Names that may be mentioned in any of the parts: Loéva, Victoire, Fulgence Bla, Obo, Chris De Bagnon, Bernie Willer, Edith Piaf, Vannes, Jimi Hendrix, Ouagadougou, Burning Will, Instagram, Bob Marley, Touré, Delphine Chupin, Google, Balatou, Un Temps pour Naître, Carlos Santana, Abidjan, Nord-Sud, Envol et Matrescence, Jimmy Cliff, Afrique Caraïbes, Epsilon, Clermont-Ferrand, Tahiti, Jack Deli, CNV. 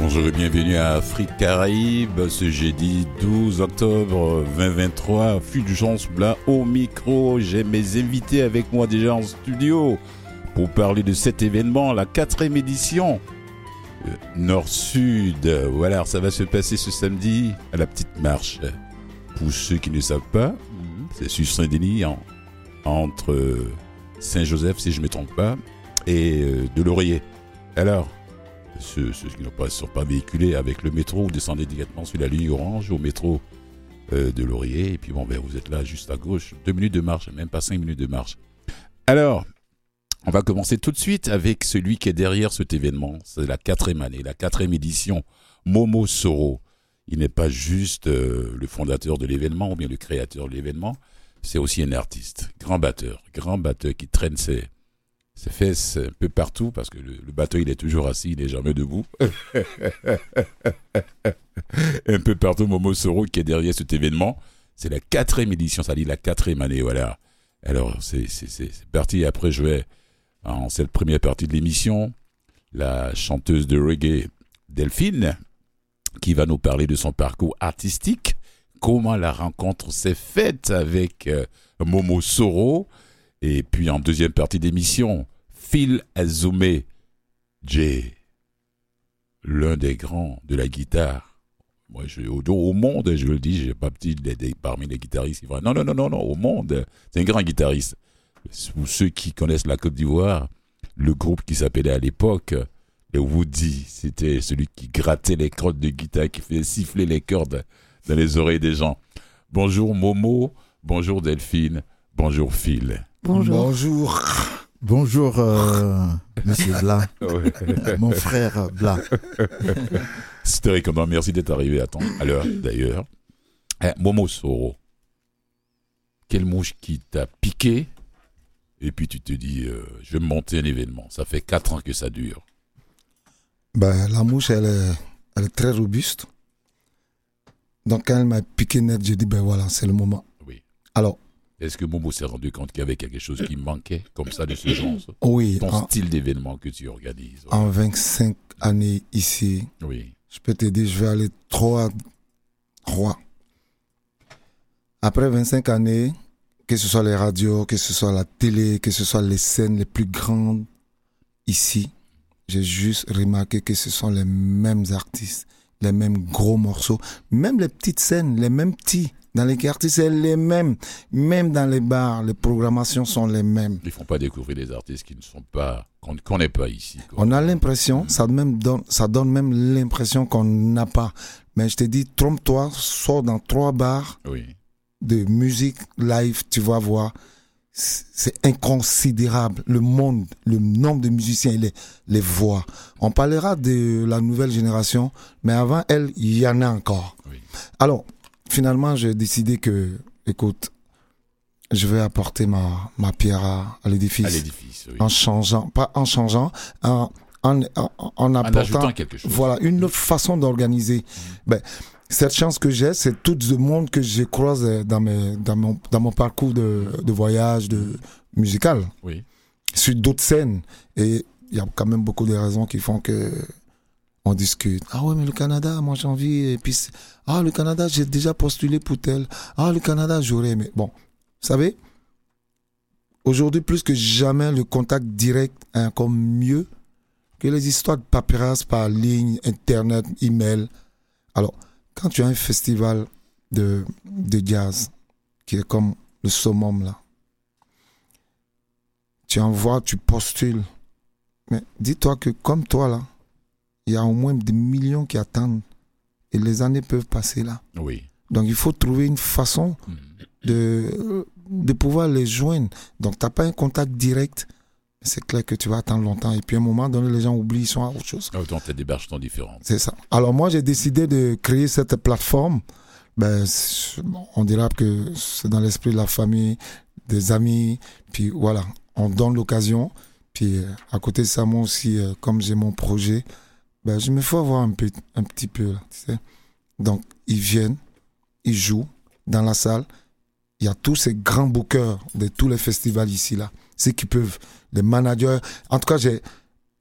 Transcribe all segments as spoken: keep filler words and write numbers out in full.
Bonjour et bienvenue à Afrique Caraïbes, ce jeudi douze octobre vingt vingt-trois, Fulgence Bla au micro. J'ai mes invités avec moi déjà en studio pour parler de cet événement, la quatrième édition euh, Nord-Sud. Voilà, ça va se passer ce samedi à la Petite Marche. Pour ceux qui ne savent pas, c'est sur Saint-Denis, en, entre euh, Saint-Joseph, si je ne me trompe pas, et euh, de Laurier. Alors, ceux, ceux qui ne sont pas véhiculés avec le métro, vous descendez directement sur la ligne orange au métro euh, de Laurier. Et puis bon, ben, vous êtes là juste à gauche. Deux minutes de marche, même pas cinq minutes de marche. Alors, on va commencer tout de suite avec celui qui est derrière cet événement. C'est la quatrième année, la quatrième édition, Momo Soro. Il n'est pas juste euh, le fondateur de l'événement ou bien le créateur de l'événement. C'est aussi un artiste, grand batteur, grand batteur qui traîne ses... ses fesses un peu partout, parce que le, le bateau, il est toujours assis, il n'est jamais debout. Un peu partout, Momo Soro qui est derrière cet événement. C'est la quatrième édition, ça dit la quatrième année, voilà. Alors, c'est, c'est, c'est, c'est parti. Après, je vais, en cette première partie de l'émission, la chanteuse de reggae, Delphine, qui va nous parler de son parcours artistique, comment la rencontre s'est faite avec euh, Momo Soro. Et puis en deuxième partie d'émission, Phil Azoumé Jay, l'un des grands de la guitare. Moi, je suis au, au monde, je le dis, je n'ai pas petit des, des, parmi les guitaristes. Non, non, non, non, non, au monde, c'est un grand guitariste. Pour ceux qui connaissent la Côte d'Ivoire, le groupe qui s'appelait à l'époque les Woody, c'était celui qui grattait les crottes de guitare, qui faisait siffler les cordes dans les oreilles des gens. Bonjour Momo, bonjour Delphine, bonjour Phil. Bonjour. Bonjour. Bonjour, euh, monsieur Bla. Mon frère Bla. C'est très content. Merci d'être arrivé à temps. Alors, d'ailleurs, eh, Momo Soro, quelle mouche qui t'a piqué? Et puis tu te dis, euh, je vais monter un événement. Ça fait quatre ans que ça dure. Ben, la mouche, elle est, elle est très robuste. Donc, quand elle m'a piqué net, j'ai dit, ben voilà, c'est le moment. Oui. Alors, est-ce que Momo s'est rendu compte qu'il y avait quelque chose qui manquait, comme ça, de ce genre? Oui. Ton en, style d'événement que tu organises. Voilà. En vingt-cinq années ici, oui. Je peux te dire, je vais aller trois rois. Après vingt-cinq années, que ce soit les radios, que ce soit la télé, que ce soit les scènes les plus grandes ici, j'ai juste remarqué que ce sont les mêmes artistes, les mêmes gros morceaux, même les petites scènes, les mêmes petits. Dans les quartiers, c'est les mêmes. Même dans les bars, les programmations sont les mêmes. Ils ne font pas découvrir des artistes qui ne sont pas, qu'on ne connaît pas ici. Quoi. On a l'impression, mmh. ça, même donne, ça donne même l'impression qu'on n'a pas. Mais je te dis, trompe-toi, sors dans trois bars oui. de musique live, tu vas voir. C'est inconsidérable. Le monde, le nombre de musiciens, les, les voix. On parlera de la nouvelle génération, mais avant elle, il y en a encore. Oui. Alors, finalement, j'ai décidé que, écoute, je vais apporter ma, ma pierre à, à l'édifice. À l'édifice, oui. En changeant, pas en changeant, en, en, en, en apportant. En ajoutant quelque chose. Voilà, une autre façon d'organiser. Mmh. Ben, cette chance que j'ai, c'est tout le monde que je croise dans, mes, dans, mon, dans mon parcours de, de voyage de, musical. Oui. Sur d'autres scènes. Et il y a quand même beaucoup de raisons qui font que. On discute. Ah ouais, mais le Canada, moi j'ai envie. Et puis, ah, le Canada, j'ai déjà postulé pour tel. Ah, le Canada, j'aurais aimé. Bon, vous savez, aujourd'hui, plus que jamais, le contact direct est encore mieux que les histoires de paperasse par ligne, Internet, email. Alors, quand tu as un festival de, de jazz qui est comme le summum, là, tu envoies, tu postules. Mais dis-toi que comme toi, là, il y a au moins des millions qui attendent et les années peuvent passer là. Oui. Donc, il faut trouver une façon de, de pouvoir les joindre. Donc, tu n'as pas un contact direct. C'est clair que tu vas attendre longtemps. Et puis, à un moment donné, les gens oublient, ils sont à autre chose. Ah, autant tes démarches sont différentes. C'est ça. Alors, moi, j'ai décidé de créer cette plateforme. Ben, on dira que c'est dans l'esprit de la famille, des amis. Puis, voilà, on donne l'occasion. Puis, à côté de ça, moi aussi, comme j'ai mon projet... Ben, je me fais avoir un, peu, un petit peu, là, tu sais. Donc, ils viennent, ils jouent dans la salle. Il y a tous ces grands bookers de tous les festivals ici, là. Ceux qui peuvent, les managers. En tout cas, j'ai,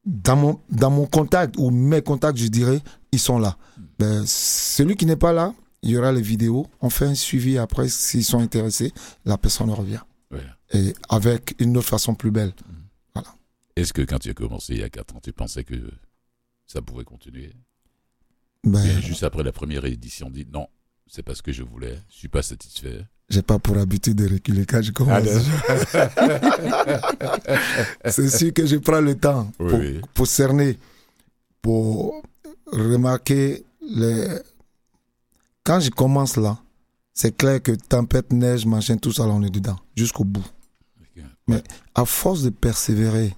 dans, mon, dans mon contact ou mes contacts, je dirais, ils sont là. Ben, celui qui n'est pas là, il y aura les vidéos. On fait un suivi après, s'ils sont intéressés, la personne revient. Voilà. Et avec une autre façon plus belle. Mmh. Voilà. Est-ce que quand tu as commencé il y a quatre ans, tu pensais que ça pouvait continuer? Ben, Bien, juste après la première édition, dit non, c'est pas ce que je voulais, je suis pas satisfait. J'ai pas pour habitude de reculer quand je commence. C'est sûr que je prends le temps oui, pour, oui. pour cerner, pour remarquer les. Quand je commence là, c'est clair que tempête, neige, machin, tout ça, là, on est dedans, jusqu'au bout. Okay. Mais à force de persévérer,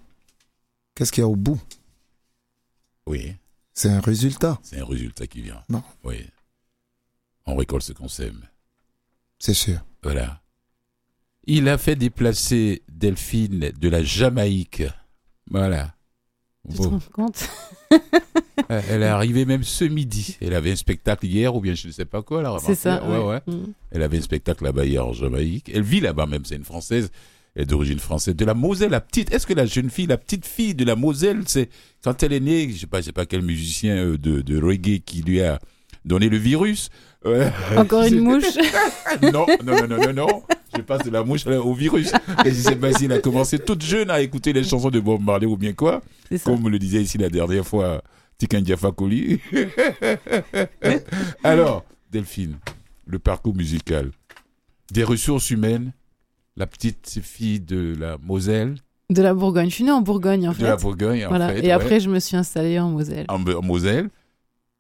qu'est-ce qu'il y a au bout? Oui. C'est un résultat. C'est un résultat qui vient. Non. Oui. On récolte ce qu'on sème. C'est sûr. Voilà. Il a fait déplacer Delphine de la Jamaïque. Voilà. Tu bon. te rends compte? Elle est arrivée même ce midi. Elle avait un spectacle hier ou bien je ne sais pas quoi. Là, c'est ça. Ouais, ouais. Ouais. Mmh. Elle avait un spectacle là-bas hier en Jamaïque. Elle vit là-bas même, c'est une Française. Elle est d'origine française. De la Moselle, la petite. Est-ce que la jeune fille, la petite fille de la Moselle, c'est quand elle est née, je ne sais pas, je sais pas quel musicien de, de reggae qui lui a donné le virus. Euh, Encore une mouche. Non, non, non, non, non. Je passe de la mouche au virus. Et je sais pas si elle a commencé toute jeune à écouter les chansons de Bob Marley ou bien quoi. Comme le disait ici la dernière fois Tiken Jah Fakoly. Alors, Delphine, le parcours musical, des ressources humaines, la petite fille de la Moselle. De la Bourgogne. Je suis née en Bourgogne, en de fait. De la Bourgogne, en voilà. fait. Et ouais. après, je me suis installée en Moselle. En, en Moselle.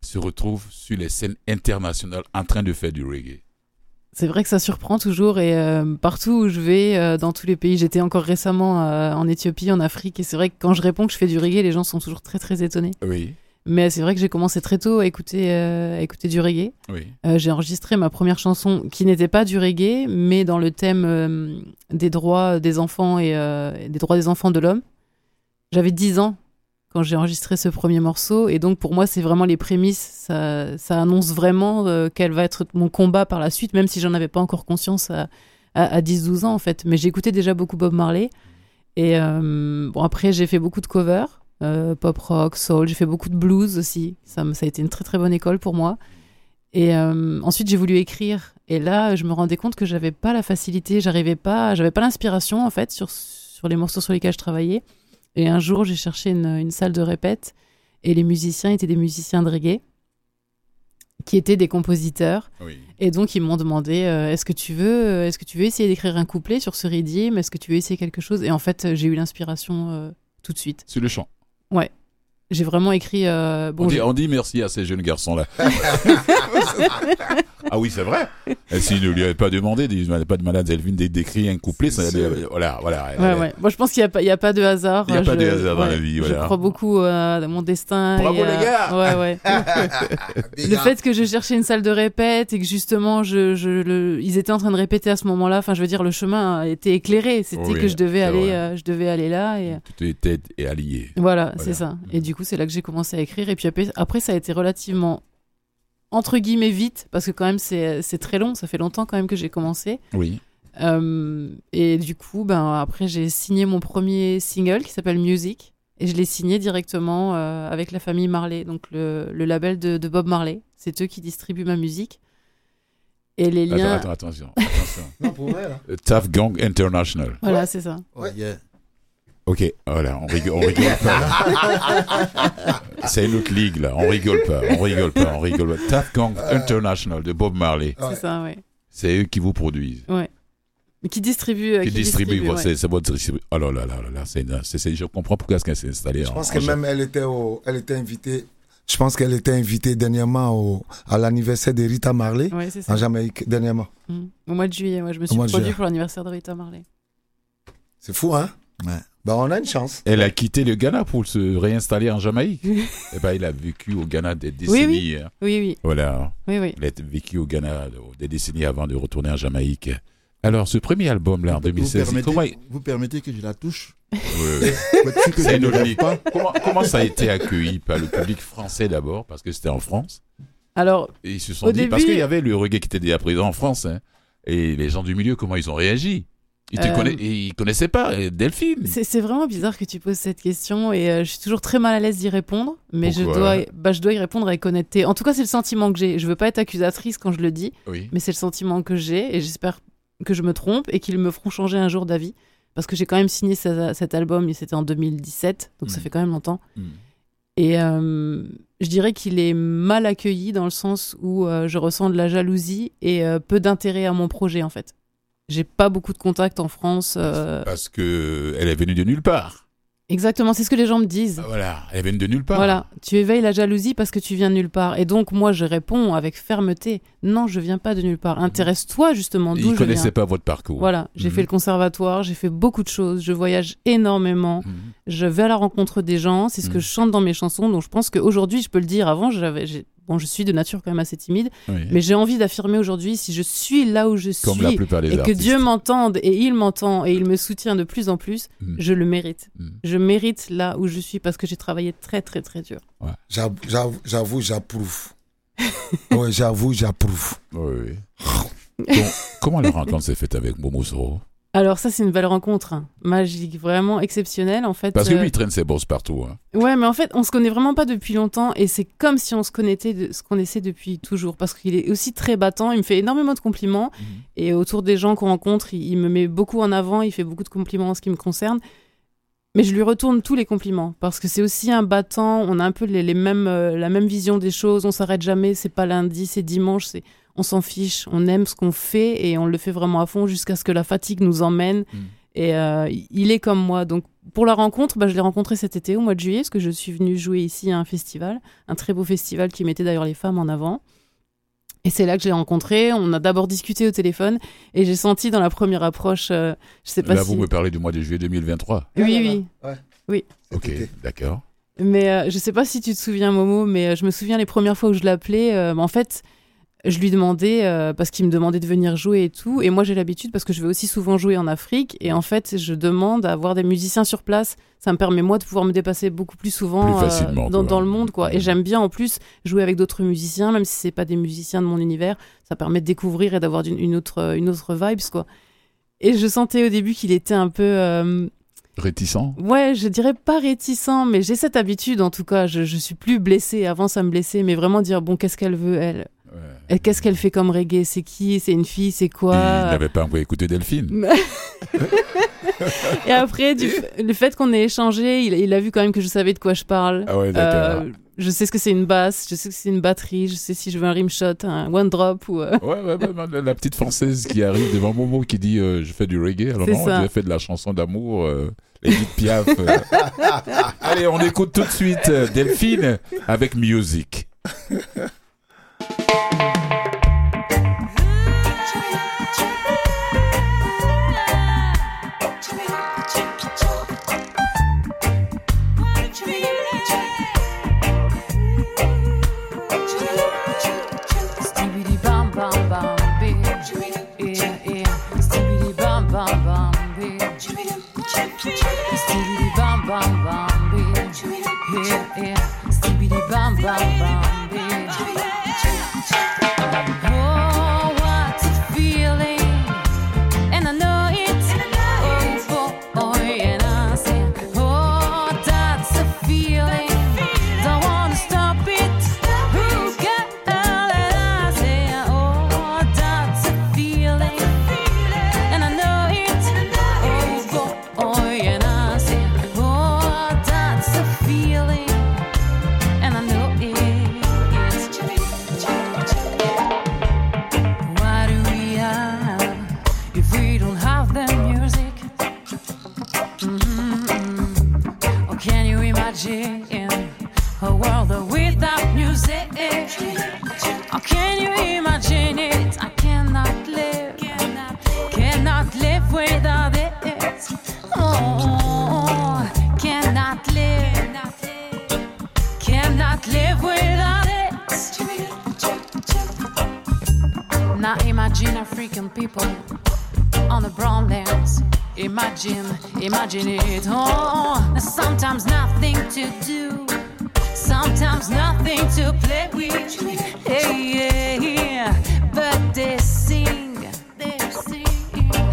Se retrouve sur les scènes internationales en train de faire du reggae. C'est vrai que ça surprend toujours et euh, partout où je vais, euh, dans tous les pays, j'étais encore récemment euh, en Éthiopie, en Afrique, et c'est vrai que quand je réponds que je fais du reggae, les gens sont toujours très très étonnés. Oui. Mais c'est vrai que j'ai commencé très tôt à écouter, euh, à écouter du reggae. Oui. Euh, j'ai enregistré ma première chanson qui n'était pas du reggae, mais dans le thème euh, des droits des enfants et euh, des droits des enfants de l'homme. J'avais dix ans. Quand j'ai enregistré ce premier morceau. Et donc, pour moi, c'est vraiment les prémices. Ça, ça annonce vraiment euh, quel va être mon combat par la suite, même si j'en avais pas encore conscience à, à, à dix douze ans, en fait. Mais j'écoutais déjà beaucoup Bob Marley. Et euh, bon, après, j'ai fait beaucoup de covers, euh, pop rock, soul. J'ai fait beaucoup de blues aussi. Ça, ça a été une très, très bonne école pour moi. Et euh, ensuite, j'ai voulu écrire. Et là, je me rendais compte que j'avais pas la facilité. J'arrivais pas, j'avais pas l'inspiration, en fait, sur, sur les morceaux sur lesquels je travaillais. Et un jour, j'ai cherché une, une salle de répète et les musiciens étaient des musiciens de reggae qui étaient des compositeurs. Oui. Et donc, ils m'ont demandé euh, « Est-ce que tu veux est-ce que tu veux essayer d'écrire un couplet sur ce rythme? Est-ce que tu veux essayer quelque chose ?» Et en fait, j'ai eu l'inspiration euh, tout de suite. C'est le chant. Ouais. J'ai vraiment écrit... Euh, bon, on, dit, je... on dit merci à ces jeunes garçons-là. Ah oui, c'est vrai. Et s'ils ne lui avaient pas demandé, ils n'avaient pas de malade Delphine d'écrire un couplet. Ça, voilà, voilà. Ouais, ouais. Moi, je pense qu'il n'y a, a pas de hasard. Il n'y a je, pas de hasard ouais, dans la vie. Voilà. Je crois beaucoup euh, à mon destin. Bravo et, les gars euh, ouais, ouais. Le fait que je cherchais une salle de répète et que justement, je, je, le, ils étaient en train de répéter à ce moment-là. Enfin, je veux dire, le chemin était éclairé. C'était oui, que je devais, aller, euh, je devais aller là. Et... Tout était allié. Voilà, voilà, c'est ça. Mmh. Et du coup, c'est là que j'ai commencé à écrire et puis après ça a été relativement entre guillemets vite parce que quand même c'est, c'est très long, ça fait longtemps quand même que j'ai commencé. Oui. Euh, et du coup ben, après j'ai signé mon premier single qui s'appelle Music et je l'ai signé directement euh, avec la famille Marley, donc le, le label de, de Bob Marley, c'est eux qui distribuent ma musique. Et les liens... Attends, attends, attention, attention. Non, pour vrai, là. Tuff Gong International. Voilà, ouais. C'est ça. Oh, yeah. Ok, voilà, on rigole, on rigole pas. C'est une autre ligue là, on rigole pas, on rigole pas, on rigole pas. Tuff Gong International de Bob Marley. C'est ça, oui. C'est eux qui vous produisent. Oui. Mais qui distribuent. Qui, qui distribuent, distribuent ouais. c'est, c'est votre distribution. Oh là là là là, c'est, c'est, c'est, je comprends pourquoi est-ce qu'elle s'est installée. Je pense en, que en même genre. elle était, au, elle était invitée. Je pense qu'elle était invitée dernièrement au, à l'anniversaire de Rita Marley ouais, en Jamaïque, dernièrement. Mmh. Au mois de juillet, moi, je me suis produit pour l'anniversaire de Rita Marley. C'est fou, hein? Ouais. Bah on a une chance. Elle a quitté le Ghana pour se réinstaller en Jamaïque. Et bah, elle a vécu au Ghana des décennies. Oui, oui. Hein. Oui, oui. Voilà. Oui, oui. Elle a vécu au Ghana des décennies avant de retourner en Jamaïque. Alors, ce premier album-là, en deux mille seize... Vous permettez, il... vous permettez que je la touche oui, oui. que C'est une pas comment, comment ça a été accueilli par le public français d'abord, parce que c'était en France. Alors, et ils se sont au dit... Début... Parce qu'il y avait le reggae qui était déjà présent en France. Hein, et les gens du milieu, comment ils ont réagi? Il ne euh, connaissait pas, Delphine. C'est, c'est vraiment bizarre que tu poses cette question et euh, je suis toujours très mal à l'aise d'y répondre, mais je dois, bah, je dois y répondre avec honnêteté. En tout cas, c'est le sentiment que j'ai. Je ne veux pas être accusatrice quand je le dis, oui. mais c'est le sentiment que j'ai et j'espère que je me trompe et qu'ils me feront changer un jour d'avis parce que j'ai quand même signé sa, cet album et c'était en deux mille dix-sept, donc mmh. ça fait quand même longtemps. Mmh. Et euh, je dirais qu'il est mal accueilli dans le sens où euh, je ressens de la jalousie et euh, peu d'intérêt à mon projet en fait. J'ai pas beaucoup de contacts en France. Euh... Parce que elle est venue de nulle part. Exactement, c'est ce que les gens me disent. Voilà, elle est venue de nulle part. Voilà, tu éveilles la jalousie parce que tu viens de nulle part. Et donc, moi, je réponds avec fermeté. Non, je viens pas de nulle part. Intéresse-toi justement d'où je viens. Ils connaissaient pas votre parcours. Voilà, j'ai mmh. fait le conservatoire, j'ai fait beaucoup de choses, je voyage énormément, mmh. je vais à la rencontre des gens, c'est ce mmh. que je chante dans mes chansons. Donc, je pense qu'aujourd'hui, je peux le dire, avant, j'avais... J'ai... Bon, je suis de nature quand même assez timide, oui. mais j'ai envie d'affirmer aujourd'hui, si je suis là où je suis, et artistes. Que Dieu m'entende, et il m'entend, et il me soutient de plus en plus, mmh. je le mérite. Mmh. Je mérite là où je suis, parce que j'ai travaillé très, très, très dur. Ouais. J'avoue, j'avoue, j'avoue, j'approuve. ouais, j'avoue, j'approuve. Oui. Donc, comment la rencontre s'est faite avec Momo Soro? Alors ça, c'est une belle rencontre, hein. magique, vraiment exceptionnelle en fait. Parce que lui, euh... il traîne ses bosses partout. Hein. Ouais, mais en fait, on se connaît vraiment pas depuis longtemps et c'est comme si on se connaissait, de... se connaissait depuis toujours parce qu'il est aussi très battant, il me fait énormément de compliments mmh. et autour des gens qu'on rencontre, il... il me met beaucoup en avant, il fait beaucoup de compliments en ce qui me concerne. Mais je lui retourne tous les compliments parce que c'est aussi un battant, on a un peu les, les mêmes, euh, la même vision des choses, on s'arrête jamais, c'est pas lundi, c'est dimanche, c'est... on s'en fiche, on aime ce qu'on fait et on le fait vraiment à fond jusqu'à ce que la fatigue nous emmène mmh. et euh, il est comme moi. Donc pour la rencontre, bah, je l'ai rencontré cet été au mois de juillet parce que je suis venue jouer ici à un festival, un très beau festival qui mettait d'ailleurs les femmes en avant. Et c'est là que je l'ai rencontré. On a d'abord discuté au téléphone et j'ai senti dans la première approche, euh, je sais pas là, si... Là, vous me parlez du mois de juillet deux mille vingt-trois. Oui, oui. Oui. Ouais. Oui. Ok, d'accord. Mais euh, je sais pas si tu te souviens, Momo, mais euh, je me souviens les premières fois où je l'appelais. Euh, en fait, je lui demandais, euh, parce qu'il me demandait de venir jouer et tout. Et moi, j'ai l'habitude, parce que je vais aussi souvent jouer en Afrique. Et en fait, je demande à avoir des musiciens sur place. Ça me permet, moi, de pouvoir me dépasser beaucoup plus souvent plus facilement, euh, dans, dans le monde, quoi. Et j'aime bien, en plus, jouer avec d'autres musiciens, même si c'est pas des musiciens de mon univers. Ça permet de découvrir et d'avoir une autre, une autre vibes, quoi. Et je sentais au début qu'il était un peu... Euh, réticent? Ouais, je dirais pas réticent, mais j'ai cette habitude, en tout cas. Je, je suis plus blessée. Avant, ça me blessait. Mais vraiment dire, bon, qu'est-ce qu'elle veut, elle ? Et qu'est-ce qu'elle fait comme reggae? C'est qui? C'est une fille? C'est quoi? Il n'avait pas envie d'écouter Delphine. Et après, du f... le fait qu'on ait échangé, il... il a vu quand même que je savais de quoi je parle. Ah ouais, d'accord. Euh, je sais ce que c'est une basse, je sais que c'est une batterie, je sais si je veux un rimshot, un one drop ou. Euh... Ouais, ouais, ouais, la petite française qui arrive devant Momo qui dit euh, je fais du reggae. Alors non, elle fait de la chanson d'amour. Euh... Edith Piaf. Euh... Allez, on écoute tout de suite euh, Delphine avec Music.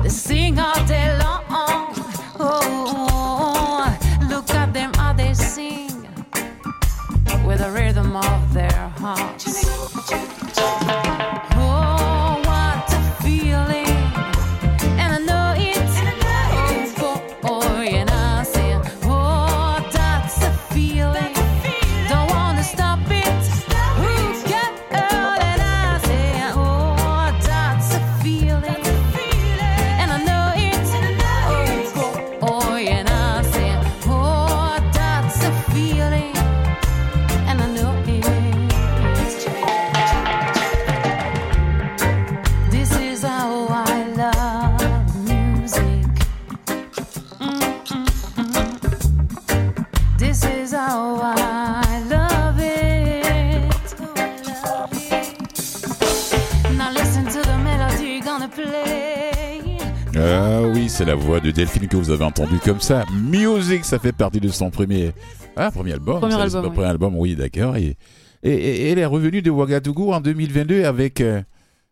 Sing all day with the rhythm of their hearts. Oh, what a feeling, and I know it's oh, oh, oh, and I say, oh, that's a feeling, don't wanna stop it, ooh, girl, and I say, oh, that's a feeling, and I know it's oh, oh, oh, and I say, oh, that's a feeling. Ah oui, c'est la voix de Delphine que vous avez entendue comme ça. Music, ça fait partie de son premier, ah, premier album. Premier, ça, album, oui. premier album, oui, d'accord. Et, et, et elle est revenue de Ouagadougou en deux mille vingt-deux avec euh,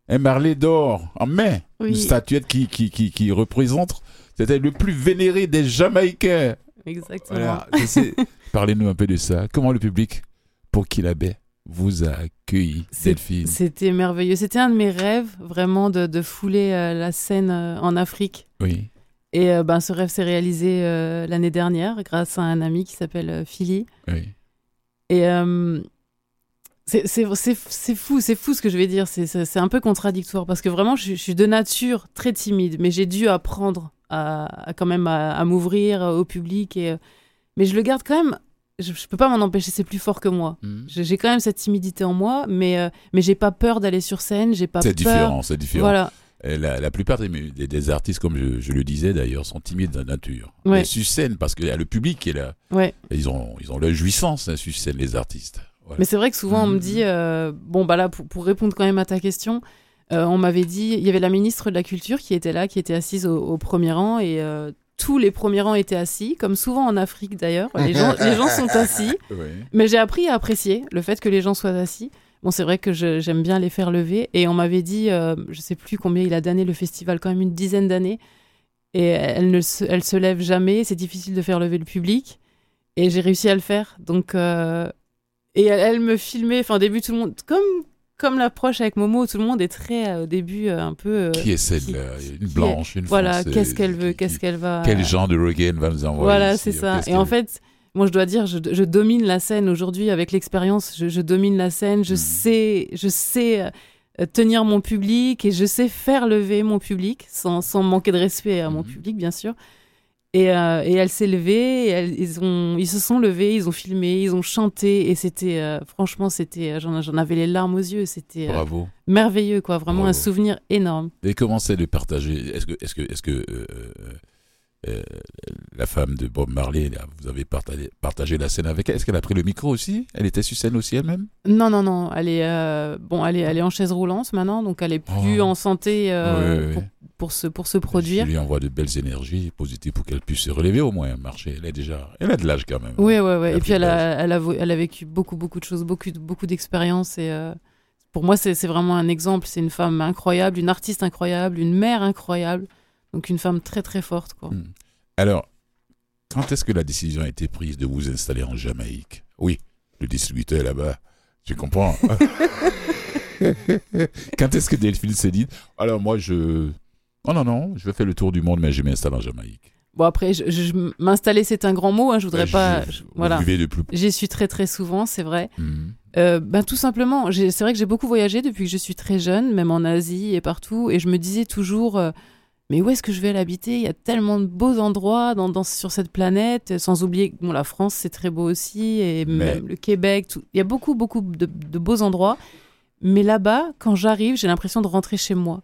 un Marley d'or en main. Oui. Une statuette qui, qui, qui, qui représente, c'était le plus vénéré des Jamaïcains. Exactement. Voilà, parlez-nous un peu de ça. Comment le public, pour qui la baie, vous a accueilli, Delphine? C'était merveilleux. C'était un de mes rêves, vraiment, de, de fouler euh, la scène euh, en Afrique. Oui. Et euh, ben, ce rêve s'est réalisé euh, l'année dernière grâce à un ami qui s'appelle euh, Philly. Oui. Et euh, c'est, c'est, c'est, c'est fou, c'est fou ce que je vais dire. C'est, c'est, c'est un peu contradictoire parce que vraiment, je, je suis de nature très timide, mais j'ai dû apprendre à, à quand même à, à m'ouvrir au public. Et, mais je le garde quand même. Je, je peux pas m'en empêcher, c'est plus fort que moi. Mmh. J'ai, j'ai quand même cette timidité en moi, mais euh, mais j'ai pas peur d'aller sur scène, j'ai pas c'est peur. C'est différent, c'est différent. Voilà. La, la plupart des, des, des artistes, comme je, je le disais d'ailleurs, sont timides de nature. Ouais. Mais sur scène, parce que y a le public qui est là, ouais. ils ont ils ont la jouissance hein, sur scène, les artistes. Voilà. Mais c'est vrai que souvent mmh. on me dit euh, bon bah là pour, pour répondre quand même à ta question, euh, on m'avait dit, il y avait la ministre de la Culture qui était là, qui était assise au, au premier rang et euh, tous les premiers rangs étaient assis, comme souvent en Afrique d'ailleurs. Les gens, les gens sont assis. Oui. Mais j'ai appris à apprécier le fait que les gens soient assis. Bon, c'est vrai que je, j'aime bien les faire lever. Et on m'avait dit, euh, je ne sais plus combien il a d'années le festival, quand même une dizaine d'années. Et elle ne se, elle se lève jamais. C'est difficile de faire lever le public. Et j'ai réussi à le faire. Donc, euh, et elle, elle me filmait. Enfin, au début, tout le monde... Comme... Comme l'approche avec Momo, tout le monde est très, euh, au début, euh, un peu... Euh, qui est celle-là Une blanche, est... une voilà, française. Voilà, qu'est-ce qu'elle veut, qui, qu'est-ce qu'elle va... Quel genre de reggae elle va nous envoyer? Voilà, ici, c'est ça. Et en fait, moi, je dois dire, je, je domine la scène aujourd'hui, avec l'expérience, je, je domine la scène, je mm. sais, je sais euh, tenir mon public et je sais faire lever mon public, sans, sans manquer de respect à mm. mon public, bien sûr. Et, euh, et elle s'est levée, et elle, ils, ont, ils se sont levés, ils ont filmé, ils ont chanté, et c'était, euh, franchement, c'était, j'en, j'en avais les larmes aux yeux, c'était Bravo. Euh, merveilleux, quoi, vraiment Bravo. Un souvenir énorme. Et comment c'est de partager? Est-ce que, est-ce que, est-ce que euh, euh, la femme de Bob Marley, là, vous avez partagé, partagé la scène avec elle? Est-ce qu'elle a pris le micro aussi? Elle était sur scène aussi elle-même? Non, non, non, elle est, euh, bon, elle est, elle est en chaise roulante maintenant, donc elle est plus oh. en santé euh, oui, oui, oui. Pour se, pour se produire. Je lui envoie de belles énergies positives pour qu'elle puisse se relever au moins, marcher. Elle, est déjà, elle a de l'âge quand même. Oui, oui, oui. Et puis elle a, elle, a, elle a vécu beaucoup, beaucoup de choses, beaucoup, beaucoup d'expériences. Et euh, pour moi, c'est, c'est vraiment un exemple. C'est une femme incroyable, une artiste incroyable, une mère incroyable. Donc une femme très, très forte, quoi. Mmh. Alors, quand est-ce que la décision a été prise de vous installer en Jamaïque? Oui, le distributeur est là-bas. Tu comprends? Quand est-ce que Delphine s'est dit alors moi, je... Oh non, non, je vais faire le tour du monde, mais je m'installe en Jamaïque. Bon, après, je, je, m'installer, c'est un grand mot. Hein, je voudrais bah, pas... Je, voilà. De plus... J'y suis très, très souvent, c'est vrai. Mm-hmm. Euh, ben, tout simplement, j'ai, c'est vrai que j'ai beaucoup voyagé depuis que je suis très jeune, même en Asie et partout. Et je me disais toujours, euh, mais où est-ce que je vais l'habiter? Il y a tellement de beaux endroits dans, dans, sur cette planète. Sans oublier que bon, la France, c'est très beau aussi. Et mais... même le Québec. Tout... Il y a beaucoup, beaucoup de, de beaux endroits. Mais là-bas, quand j'arrive, j'ai l'impression de rentrer chez moi.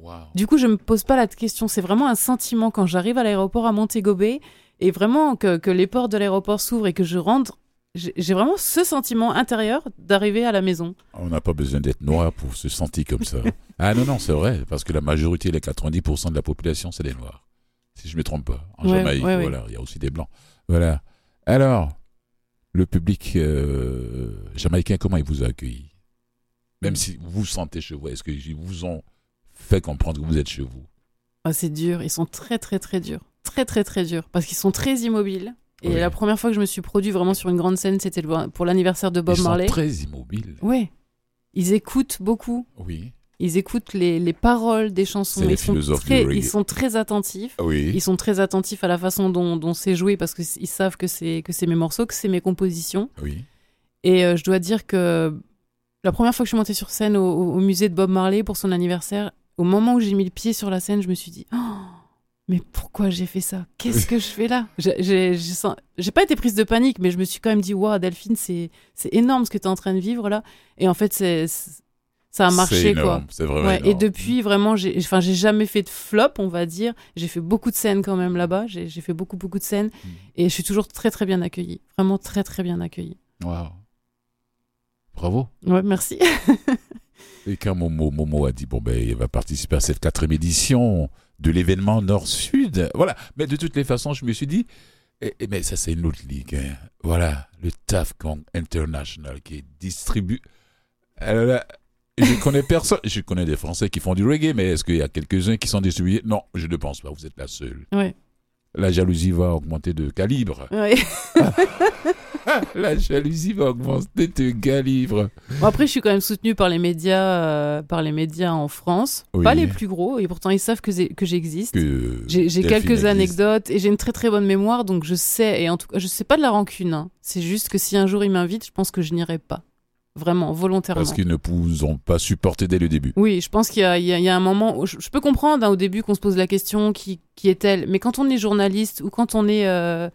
Wow. Du coup, je ne me pose pas la question. C'est vraiment un sentiment quand j'arrive à l'aéroport à Montego Bay et vraiment que, que les portes de l'aéroport s'ouvrent et que je rentre. J'ai, j'ai vraiment ce sentiment intérieur d'arriver à la maison. On n'a pas besoin d'être noir pour se sentir comme ça. Ah non, non, c'est vrai, parce que la majorité, les quatre-vingt-dix pour cent de la population, c'est des noirs. Si je ne me trompe pas. En ouais, Jamaïque, ouais, voilà, il ouais. y a aussi des blancs. Voilà. Alors, le public euh, jamaïcain, comment il vous a accueilli? Même si vous vous sentez chez vous, est-ce qu'ils vous ont fait comprendre que vous êtes chez vous? Ah, c'est dur, ils sont très très très durs, très très très durs, parce qu'ils sont très immobiles Et oui. La première fois que je me suis produit vraiment sur une grande scène, c'était pour l'anniversaire de Bob Marley. Ils sont très immobiles. Oui. Ils écoutent beaucoup. Oui. Ils écoutent les, les paroles des chansons. C'est les philosophes du reggae. Ils sont très attentifs. Oui. Ils sont très attentifs à la façon dont, dont c'est joué parce qu'ils savent que c'est, que c'est mes morceaux, que c'est mes compositions. Oui. Et euh, je dois dire que la première fois que je suis montée sur scène au, au, au musée de Bob Marley pour son anniversaire, au moment où j'ai mis le pied sur la scène, je me suis dit... Oh, mais pourquoi j'ai fait ça ? Qu'est-ce que je fais là ? j'ai, j'ai, j'ai, j'ai pas été prise de panique, mais je me suis quand même dit, waouh, Delphine, c'est, c'est énorme ce que t'es en train de vivre là. Et en fait, c'est, c'est, ça a marché. C'est énorme, quoi. C'est vraiment ouais, énorme. Et depuis, vraiment, j'ai, enfin, j'ai jamais fait de flop, on va dire. J'ai fait beaucoup de scènes quand même là-bas. J'ai, j'ai fait beaucoup, beaucoup de scènes. Mm. Et je suis toujours très, très bien accueillie. Vraiment très, très bien accueillie. Waouh. Bravo. Ouais, merci. Et quand Momo, Momo a dit, bon, ben, il va participer à cette quatrième édition de l'événement Nord-Sud. Voilà. Mais de toutes les façons, je me suis dit, eh, eh, mais ça, c'est une autre ligue. Hein. Voilà, le Tuff Gong International qui est distribué. Euh, je connais personne. Je connais des Français qui font du reggae, mais est-ce qu'il y a quelques-uns qui sont distribués ? Non, je ne pense pas. Vous êtes la seule. Oui. La jalousie va augmenter de calibre. Oui. La jalousie va augmenter de calibre. Bon, après, je suis quand même soutenue par les médias, euh, par les médias en France. Oui. Pas les plus gros, et pourtant ils savent que, c'est, que j'existe. Que j'ai j'ai quelques existe. anecdotes, et j'ai une très très bonne mémoire, donc je sais, et en tout cas, je sais pas de la rancune. Hein. C'est juste que si un jour ils m'invitent, je pense que je n'irai pas. Vraiment, volontairement. Parce qu'ils ne vous ont pas supporté dès le début. Oui, je pense qu'il y a, il y a, il y a un moment... Où je, je peux comprendre hein, au début qu'on se pose la question qui, qui est-elle ? Mais quand on est journaliste ou quand on est... Euh,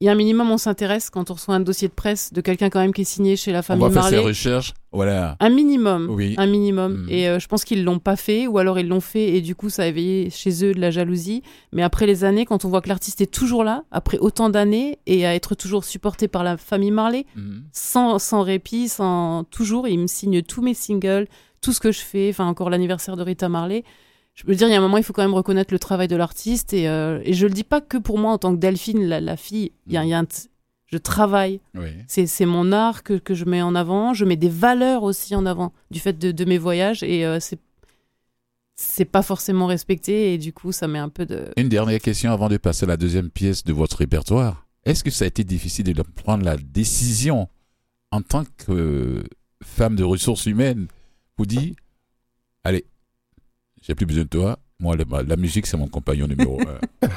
il y a un minimum, on s'intéresse quand on reçoit un dossier de presse de quelqu'un quand même qui est signé chez la famille Marley. On va Marley. faire ses recherches, voilà. Un minimum, oui. un minimum. Mmh. Et euh, je pense qu'ils ne l'ont pas fait ou alors ils l'ont fait et du coup ça a éveillé chez eux de la jalousie. Mais après les années, quand on voit que l'artiste est toujours là, après autant d'années et à être toujours supporté par la famille Marley, mmh. sans, sans répit, sans toujours, ils me signent tous mes singles, tout ce que je fais, enfin encore l'anniversaire de Rita Marley. Je veux dire, il y a un moment, il faut quand même reconnaître le travail de l'artiste. Et, euh, et je le dis pas que pour moi, en tant que Delphine, la, la fille, il y a, y a un t- je travaille. Oui. C'est, c'est mon art que, que je mets en avant. Je mets des valeurs aussi en avant du fait de, de mes voyages. Et euh, c'est, c'est pas forcément respecté. Et du coup, ça met un peu de... Une dernière question avant de passer à la deuxième pièce de votre répertoire. Est-ce que ça a été difficile de prendre la décision en tant que euh, femme de ressources humaines pour dire, allez, j'ai plus besoin de toi. Moi, la, la musique, c'est mon compagnon numéro un.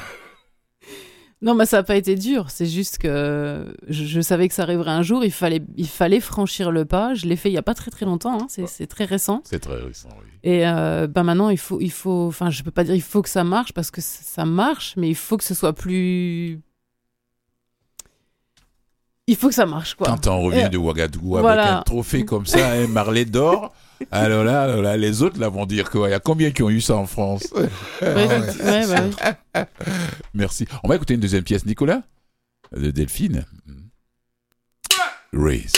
Non, mais bah, ça n'a pas été dur. C'est juste que je, je savais que ça arriverait un jour. Il fallait, il fallait franchir le pas. Je l'ai fait il n'y a pas très, très longtemps. Hein. C'est, ouais. c'est très récent. C'est très récent, oui. Et euh, bah, maintenant, il faut, il faut... Enfin, je ne peux pas dire il faut que ça marche parce que ça marche, mais il faut que ce soit plus... Il faut que ça marche, quoi. Quand on revient euh, de Ouagadougou avec voilà. un trophée comme ça, un Marley d'or... Alors là, alors là, les autres là vont dire quoi ? Il y a combien qui ont eu ça en France ? ouais, ouais, ouais. Merci. On va écouter une deuxième pièce, Nicolas, de Delphine. Race.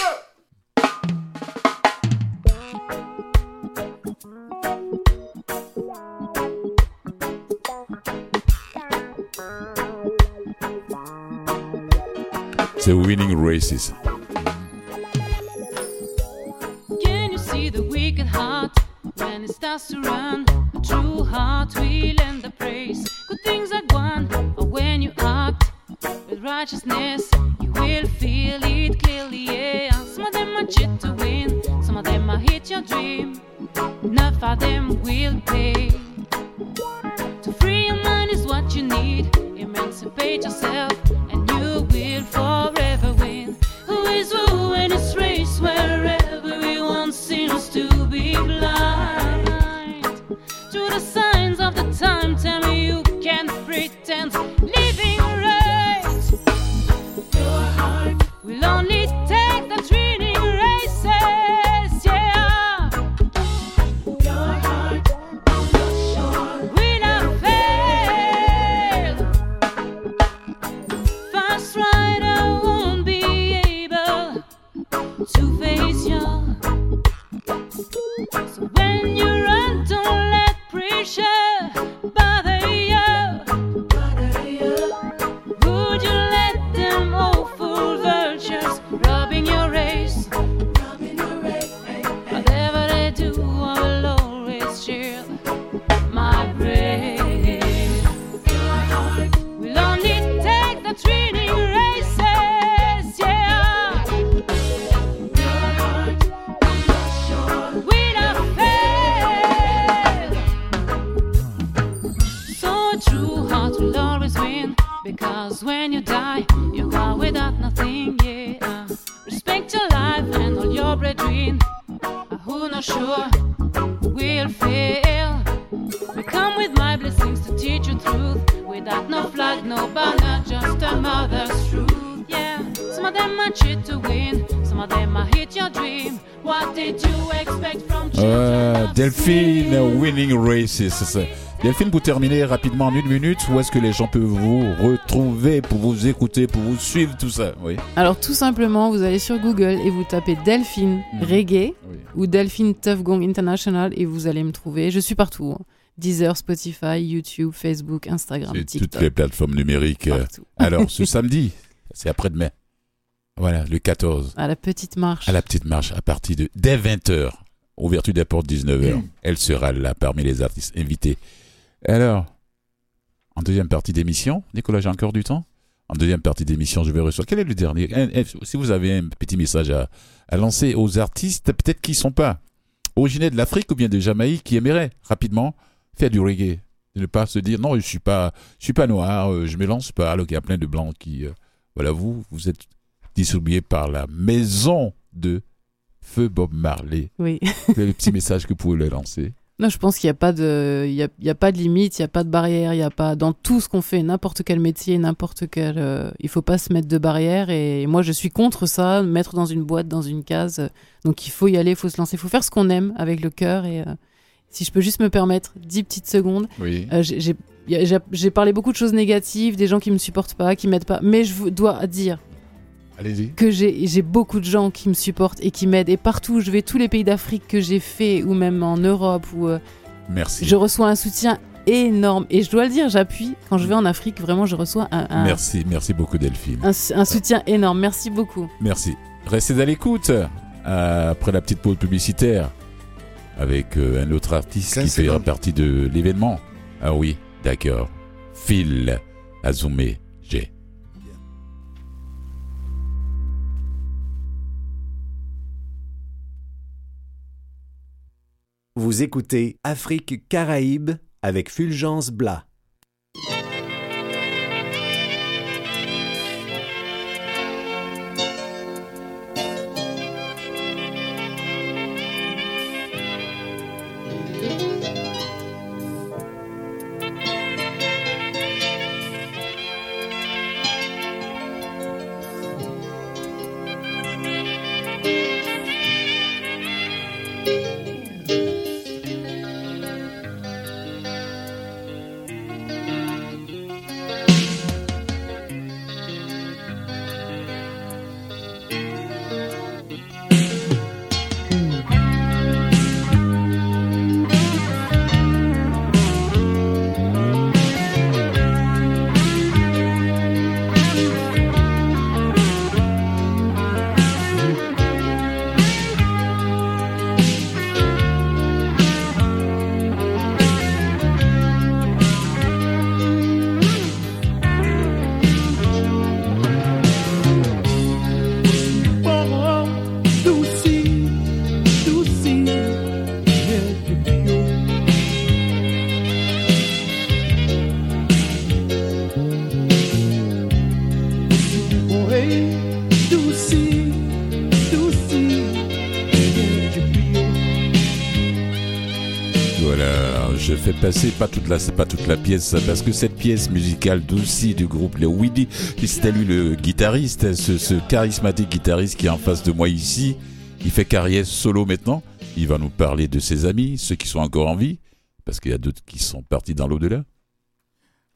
The winning races. When it starts to run, a true heart will end the praise. Good things are gone, but when you act with righteousness, you will feel it clearly, yeah. Some of them are cheat to win, some of them are hit your dream. Enough of them will pay. To free your mind is what you need. Emancipate yourself and you will forever win. Who is who in this race wherever we want seems to be blind to the signs of the time. Tell me you can't pretend living right. Your heart will only take the training races, yeah. Your heart will not fail. Fast rider won't be able to face your. So when you run, don't let pressure bother you. Bother you. Would you let them awful vultures robbing your race? Robbing your race. Whatever they do, I will always cheer my brave. Your heart will only take the training. Cause when you die, you go without nothing, yeah. uh, Respect your life and all your brethren, uh, who not sure will fail. We come with my blessings to teach you truth, without no flag, no banner, just a mother's truth, yeah. Some of them are cheat to win, some of them are hit your dream. What did you expect from children? Uh, Delphine, winning races. Delphine, pour terminer rapidement en une minute, où est-ce que les gens peuvent vous retrouver pour vous écouter, pour vous suivre, tout ça? Oui. Alors tout simplement, vous allez sur Google et vous tapez Delphine mmh. Reggae oui. ou Delphine Tuff Gong International et vous allez me trouver. Je suis partout. Deezer, Spotify, YouTube, Facebook, Instagram, c'est TikTok. Toutes les plateformes numériques. Partout. Alors ce samedi, c'est après-demain. Voilà, le quatorze. À la petite marche. À la petite marche, à partir de dès vingt heures, ouverture des portes dix-neuf heures. Mmh. Elle sera là parmi les artistes invités. Alors, en deuxième partie d'émission, Nicolas, j'ai encore du temps. En deuxième partie d'émission, je vais recevoir. Quel est le dernier? Si vous avez un petit message à, à lancer aux artistes, peut-être qui ne sont pas originaires de l'Afrique ou bien de Jamaïque, qui aimeraient rapidement faire du reggae. Ne pas se dire, non, je ne suis pas, je suis pas noir, je ne me lance pas. Alors qu'il y a plein de blancs qui... Euh, voilà, vous, vous êtes distribués par la maison de Feu Bob Marley. Oui. C'est le petit message que vous pouvez leur lancer. Non, je pense qu'il n'y a pas de, il y a, il y a pas de limite, il n'y a pas de barrière, il y a pas, dans tout ce qu'on fait, n'importe quel métier, n'importe quel, euh, il ne faut pas se mettre de barrière. Et moi, je suis contre ça, mettre dans une boîte, dans une case. Donc, il faut y aller, il faut se lancer, il faut faire ce qu'on aime avec le cœur. Et euh, si je peux juste me permettre, dix petites secondes. Oui. Euh, j'ai, j'ai, j'ai, j'ai parlé beaucoup de choses négatives, des gens qui ne me supportent pas, qui ne m'aident pas. Mais je vous dois dire... Allez-y. Que j'ai, j'ai beaucoup de gens qui me supportent et qui m'aident. Et partout où je vais, tous les pays d'Afrique que j'ai fait, ou même en Europe, où euh, merci. Je reçois un soutien énorme. Et je dois le dire, j'appuie. Quand je vais en Afrique, vraiment, je reçois un... un merci, merci beaucoup Delphine. Un, un soutien énorme, merci beaucoup. Merci. Restez à l'écoute, après la petite pause publicitaire, avec euh, un autre artiste qui fait partie de l'événement. Ah oui, d'accord. Phil Azoumé Jay. Vous écoutez Afrique Caraïbes avec Fulgence Bla. Passer pas toute la pas toute la pièce parce que cette pièce musicale d'aussi du groupe les Woody, c'était lui le guitariste, ce, ce charismatique guitariste qui est en face de moi ici, il fait carrière solo maintenant, il va nous parler de ses amis, ceux qui sont encore en vie parce qu'il y a d'autres qui sont partis dans l'au-delà.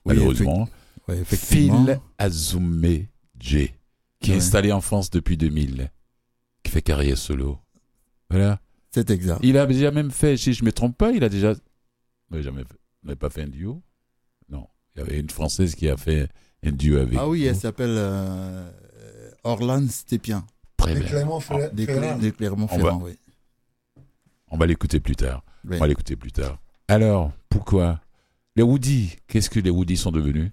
Oui, malheureusement. Effecti- ouais, effectivement. Phil Azoumé Jay qui ouais. est installé en France depuis deux mille, qui fait carrière solo. Voilà. C'est exact. Il a déjà même fait, si je me trompe pas, il a déjà Mais jamais, on n'avait pas fait un duo. Non, il y avait une Française qui a fait un duo avec. Ah oui, elle s'appelle euh, Orlane Stépien. Très bien. De Clermont-Ferrand, oui. On va l'écouter plus tard. Oui. On va l'écouter plus tard. Alors, pourquoi les Woody? Qu'est-ce que les Woody sont devenus?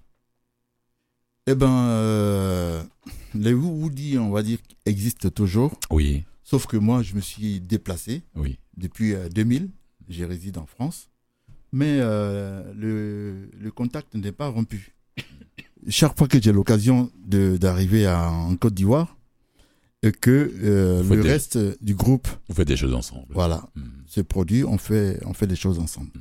Eh ben, euh, les Woody, on va dire, existent toujours. Oui. Sauf que moi, je me suis déplacé. Oui. Depuis euh, deux mille, je réside en France. Mais euh, le, le contact n'est pas rompu. chaque fois que j'ai l'occasion de, d'arriver à, en Côte d'Ivoire, et que euh, le des... reste du groupe... Vous faites des choses ensemble. Voilà. Mmh. Ces produits, on fait, on fait des choses ensemble. Mmh.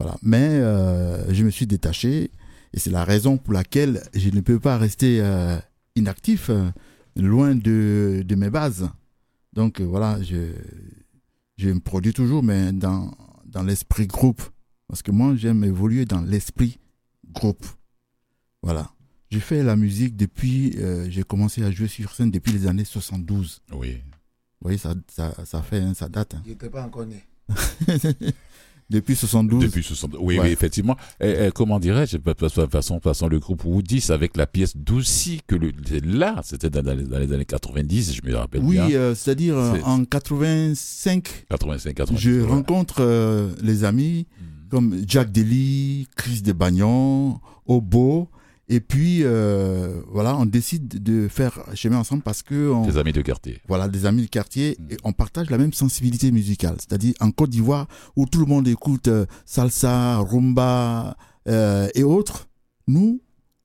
Voilà. Mais euh, je me suis détaché, et c'est la raison pour laquelle je ne peux pas rester euh, inactif, euh, loin de, de mes bases. Donc euh, voilà, je, je me produis toujours, mais dans, dans l'esprit groupe. Parce que moi, j'aime évoluer dans l'esprit groupe. Voilà. J'ai fait la musique depuis... Euh, j'ai commencé à jouer sur scène depuis les années soixante-douze. Oui. Vous voyez, ça, ça, ça fait... Hein, ça date. Hein. Je n'étais pas encore né. Depuis soixante-douze. Depuis soixante-douze. Oui, ouais. Oui, effectivement. Et, et, comment dirais-je, de façon, façon le groupe Woody avec la pièce d'Aussi que le, là, c'était dans, dans les années quatre-vingt-dix, je me rappelle oui, bien. Oui, euh, c'est-à-dire c'est... en quatre-vingt-cinq, quatre-vingt-cinq, quatre-vingt-cinq je voilà. rencontre euh, les amis mm. comme Jack Deli, Chris De Bagnon, Obo, et puis euh, voilà, on décide de faire chemin ensemble parce que on, des amis de quartier. Voilà, des amis de quartier mmh. et on partage la même sensibilité musicale, c'est-à-dire en Côte d'Ivoire où tout le monde écoute euh, salsa, rumba euh, et autres, nous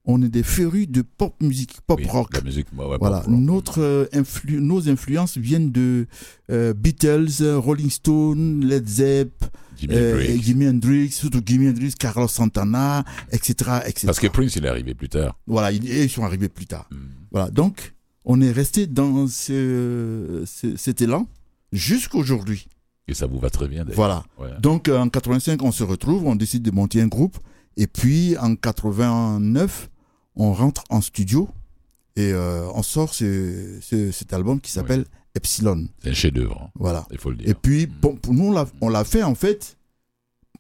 on est des férus de pop musique, pop oui, rock. La musique, ouais, voilà, pop notre euh, influ- nos influences viennent de euh, Beatles, Rolling Stone, Led Zepp, Jimi Hendrix, euh, Jimi Hendrix, surtout Jimi Hendrix, Carlos Santana, et cetera, et cetera. Parce que Prince, il est arrivé plus tard. Voilà, ils, ils sont arrivés plus tard. Mm. Voilà, donc on est resté dans ce, ce, cet élan jusqu'aujourd'hui. Et ça vous va très bien. D'ailleurs. Voilà. Ouais. Donc en quatre-vingt-cinq, on se retrouve, on décide de monter un groupe, et puis en quatre-vingt-neuf, on rentre en studio et euh, on sort ce, ce, cet album qui s'appelle. Oui. Epsilon. C'est un chef-d'œuvre. Hein. Voilà. Il faut le dire. Et puis, bon, pour nous, on l'a, on l'a fait en fait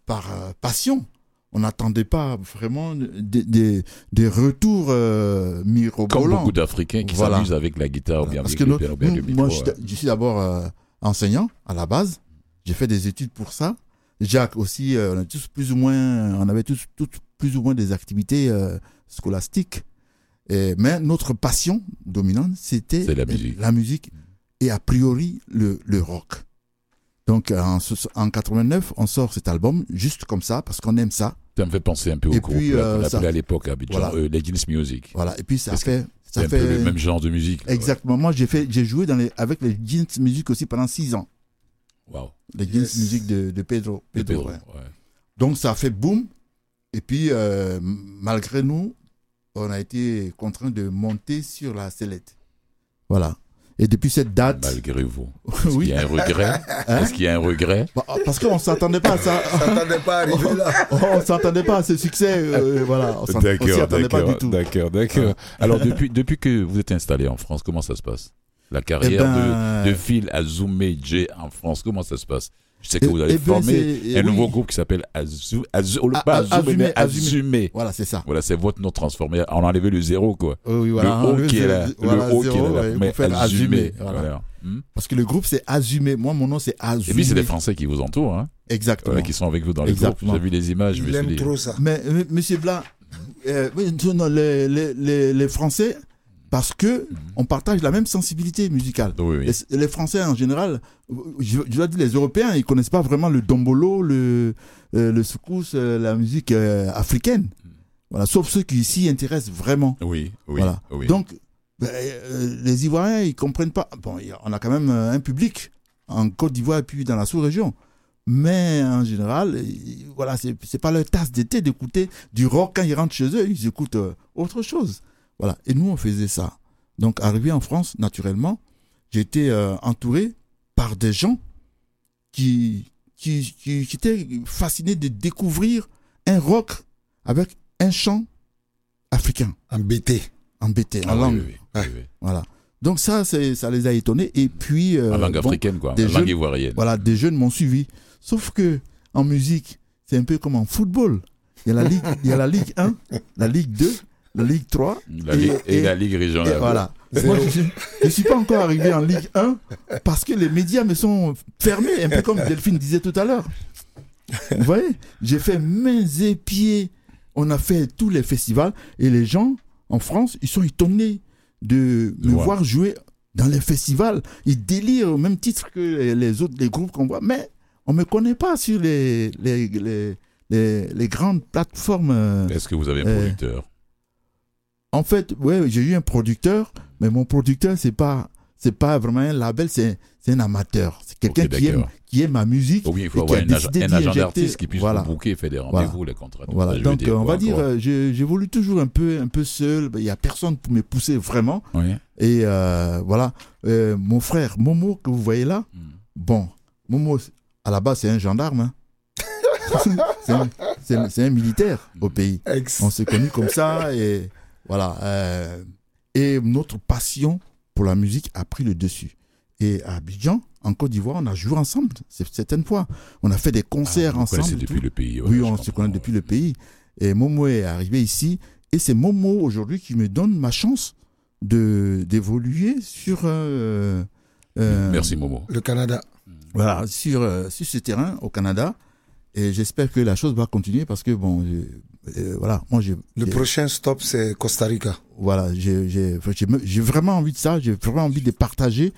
par euh, passion. On n'attendait pas vraiment des, des, des retours euh, mirobolants. Comme beaucoup d'Africains qui voilà. s'amusent avec la guitare. Voilà. Bien parce que notre, le, bien nous, micro, moi, ouais. je, je suis d'abord euh, enseignant à la base. J'ai fait des études pour ça. Jacques aussi, euh, on a tous plus ou moins, on avait tous, tous plus ou moins des activités euh, scolastiques. Et, mais notre passion dominante, c'était C'est la musique. La musique. Et a priori, le, le rock. Donc, en, en quatre-vingt-neuf, on sort cet album juste comme ça, parce qu'on aime ça. Ça me fait penser un peu au groupe qu'on appelait à l'époque, voilà. euh, les Jeans Music. Voilà, et puis ça parce fait... Ça c'est fait, un peu le même genre de musique. Exactement. Ouais. Moi, j'ai, fait, j'ai joué dans les, avec les Jeans Music aussi pendant six ans. Wow. Les Jeans yes. Music de, de Pedro. Pedro, de Pedro ouais. Ouais. Donc, ça a fait boum. Et puis, euh, malgré nous, on a été contraints de monter sur la sellette. Voilà. Et depuis cette date... Malgré vous. Est-ce oui. qu'il y a un regret hein? Est-ce qu'il y a un regret bah, parce qu'on ne s'attendait pas à ça. On ne s'attendait pas à arriver là. On ne s'attendait pas à ce succès. Euh, voilà. On ne s'y attendait pas du tout. D'accord, d'accord. Alors, depuis, depuis que vous êtes installé en France, comment ça se passe? La carrière ben... de, de Phil Azoumé Jay en France, comment ça se passe? Je sais que vous avez et formé ben un oui. nouveau groupe qui s'appelle Azou, Azou, a, pas Azou, Azumé, mais Azoumé. Voilà, c'est ça. Voilà, c'est votre nom transformé. On a enlevé le zéro, quoi. Oui, voilà. Le O qui est là. Voilà, le O zéro, qui est là. Ouais, mais Azumé. Azumé. Voilà. Voilà. Hum? Parce que le groupe, c'est Azoumé. Moi, mon nom, c'est Azoumé. Et puis, c'est des Français qui vous entourent, hein. Exactement. Voilà, qui sont avec vous dans le Exactement. Groupe. J'ai vu les images. Il je aime trop ça. Mais, mais monsieur Bla, euh, les, les, les, les Français, parce que mmh. on partage la même sensibilité musicale. Oui, oui. Les, les Français en général, je, je dois dire les Européens, ils connaissent pas vraiment le dombolo, le euh, le soukous, euh, la musique euh, africaine. Voilà, sauf ceux qui s'y intéressent vraiment. Oui, oui. Voilà. Oui. Donc euh, les Ivoiriens, ils comprennent pas. Bon, on a quand même un public en Côte d'Ivoire et puis dans la sous-région. Mais en général, voilà, c'est c'est pas leur tasse de thé d'écouter du rock quand ils rentrent chez eux, ils écoutent euh, autre chose. Voilà. Et nous, on faisait ça. Donc, arrivé en France, naturellement, j'étais euh, entouré par des gens qui, qui, qui, qui étaient fascinés de découvrir un rock avec un chant africain. En B T. En B T, ah, en oui, langue. Oui, oui, oui. Voilà. Donc, ça, c'est, ça les a étonnés. Et puis. Euh, en langue africaine, bon, quoi. En langue ivoirienne. Voilà, des jeunes m'ont suivi. Sauf que, en musique, c'est un peu comme en football. Il y a la Ligue, il y a la Ligue un, la Ligue deux. La Ligue trois la Ligue, et, et, et la Ligue régionale. Voilà. Moi, je ne suis, suis pas encore arrivé en Ligue un parce que les médias me sont fermés, un peu comme Delphine disait tout à l'heure. Vous voyez, j'ai fait mains et pieds. On a fait tous les festivals et les gens en France, ils sont étonnés de me ouais. voir jouer dans les festivals. Ils délirent au même titre que les autres les groupes qu'on voit. Mais on ne me connaît pas sur les, les, les, les, les grandes plateformes. Est-ce que vous avez un producteur ? en fait, ouais, j'ai eu un producteur, mais mon producteur, c'est pas, c'est pas vraiment un label, c'est, c'est un amateur. C'est quelqu'un okay, qui, aime, qui aime ma musique. Oh oui, il faut avoir un, ag- un agent d'artiste qui puisse voilà. vous booker, faire des rendez-vous, voilà. les contrats. Voilà. Donc, donc on va dire, euh, j'évolue toujours un peu, un peu seul. Il n'y a personne pour me pousser vraiment. Oui. Et euh, voilà, euh, mon frère Momo, que vous voyez là, mm. bon, Momo, à la base, c'est un gendarme, hein. c'est, un, c'est, un, c'est un militaire au pays. Ex. On s'est connus comme ça et voilà. Euh, et notre passion pour la musique a pris le dessus. Et à Abidjan, en Côte d'Ivoire, on a joué ensemble certaines fois. On a fait des concerts ah, vous ensemble. Vous connaissez depuis le pays. Ouais, oui, on se connaît ouais. depuis le pays. Et Momo est arrivé ici et c'est Momo aujourd'hui qui me donne ma chance de d'évoluer sur. Euh, euh, Merci Momo. Le Canada. Voilà, sur euh, sur ce terrain au Canada. Et j'espère que la chose va continuer parce que bon, je, euh, voilà, moi j'ai. Le j'ai, prochain stop c'est Costa Rica. Voilà, j'ai j'ai j'ai, j'ai vraiment envie de ça, j'ai vraiment envie de partager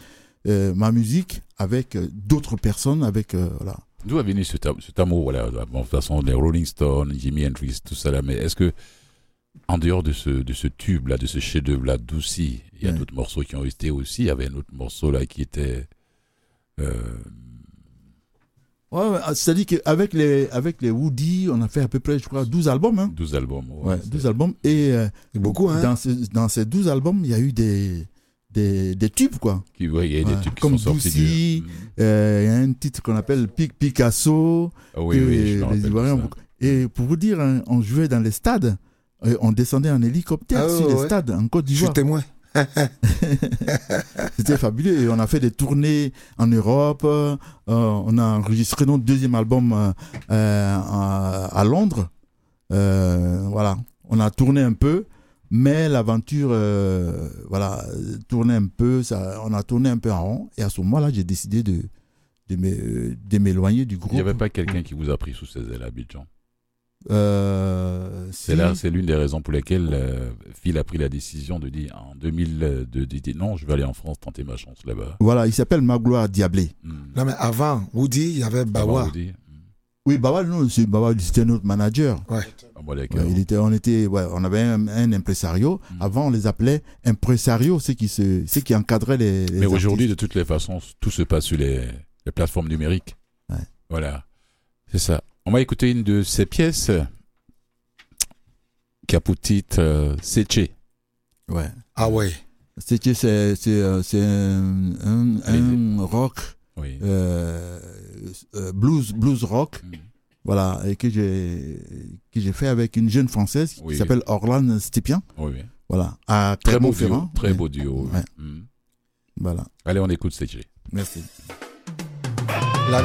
euh, ma musique avec euh, d'autres personnes, avec euh, voilà. D'où est venu cet amour, voilà, de toute façon les Rolling Stones, Jimi Hendrix, tout ça là, mais est-ce que en dehors de ce de ce tube là, de ce chef-d'œuvre là, d'Oussi, il y a ouais. d'autres morceaux qui ont été aussi, il y avait un autre morceau là qui était. Euh, Ouais, c'est-à-dire qu'avec les, avec les Woody, on a fait à peu près, je crois, douze albums. Hein. douze albums, ouais. ouais douze albums. Et euh, beaucoup, hein. Dans, ce, dans ces douze albums, il y a eu des, des, des tubes, quoi. Qui, ouais, il y a ouais. des tubes qui comme sont sortis. Comme Doucy, il euh, y a un titre qu'on appelle Pic Picasso. Ah oui, que, oui, je t'en rappelle Ivoiriens, ça. Et pour vous dire, hein, on jouait dans les stades. On descendait en hélicoptère ah, sur ouais. les stades, en Côte d'Ivoire. Je suis témoin. C'était fabuleux et on a fait des tournées en Europe. Euh, on a enregistré notre deuxième album euh, euh, à, à Londres. Euh, voilà, on a tourné un peu, mais l'aventure, euh, voilà, tournait un peu. Ça, on a tourné un peu en rond et à ce moment-là, j'ai décidé de de, m'é- de m'éloigner du groupe. Il n'y avait pas quelqu'un qui vous a pris sous ses ailes à Abidjan? Euh, c'est, si. Là, c'est l'une des raisons pour lesquelles euh, Phil a pris la décision de dire en deux mille de dire non, je vais aller en France tenter ma chance là-bas. Voilà, il s'appelle Magloire Diablé. Mm. Non mais avant Woody, il y avait Bawar. Oui, Bawar, non, c'est Bawar, c'était notre manager. Ouais. Ah, bon, ouais, il était, on était, ouais, on avait un, un impresario. Mm. Avant, on les appelait impresario, ceux qui se, ceux qui encadraient les. les mais artistes. Aujourd'hui, de toutes les façons, tout se passe sur les, les plateformes numériques. Ouais. Voilà, c'est ça. On va écouter une de ses pièces qui a pour titre euh, Seche. Ouais. Ah ouais. Seche, c'est, c'est, c'est un, un, un rock, oui. euh, blues, blues rock, mm. voilà, et que j'ai, que j'ai fait avec une jeune française qui oui. s'appelle Orlane Stépien. Oui. Voilà. À très beau duo. Très ouais. beau duo. Ouais. Mm. Voilà. Allez, on écoute Seche. Merci. La...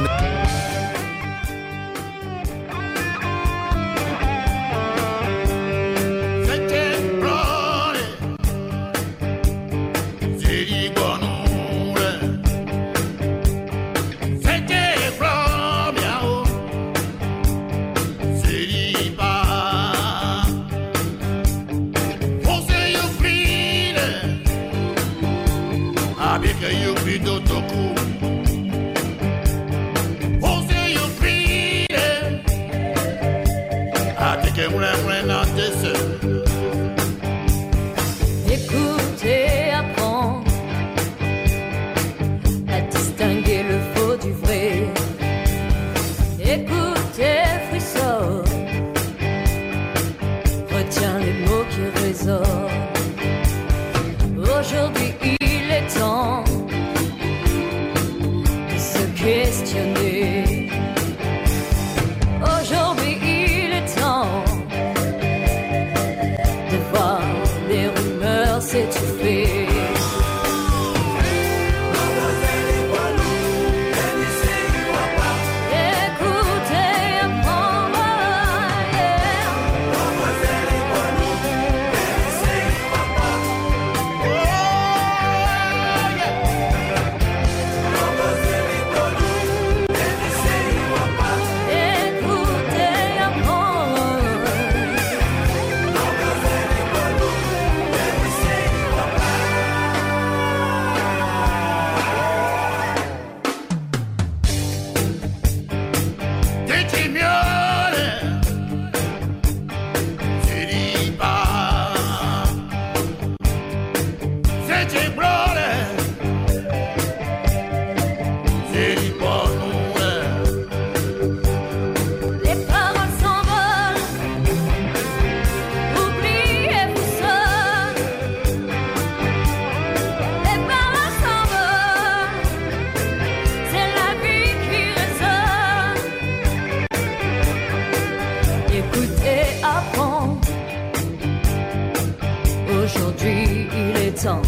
temps.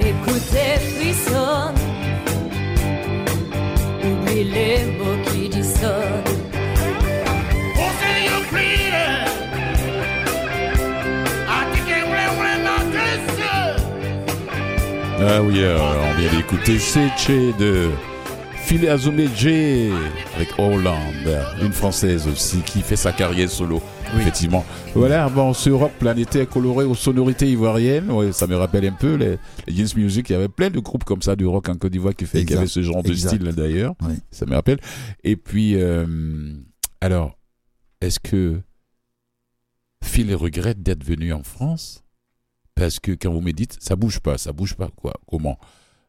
Écoute tes frissons, oublie les mots qui dissonnent. Ah oui, euh, on vient d'écouter Seche de Phil Azoumé Jay avec Hollande, une française aussi qui fait sa carrière solo, oui. Effectivement. Voilà, bon, ce rock planétaire coloré aux sonorités ivoiriennes, ouais, ça me rappelle un peu les, les Jeans Music, il y avait plein de groupes comme ça du rock en Côte d'Ivoire qui, fait, qui avait ce genre exact. De style d'ailleurs, oui. Ça me rappelle. Et puis, euh, alors, est-ce que Phil regrette d'être venu en France ? Parce que quand vous me dites, ça bouge pas, ça bouge pas, quoi, comment ?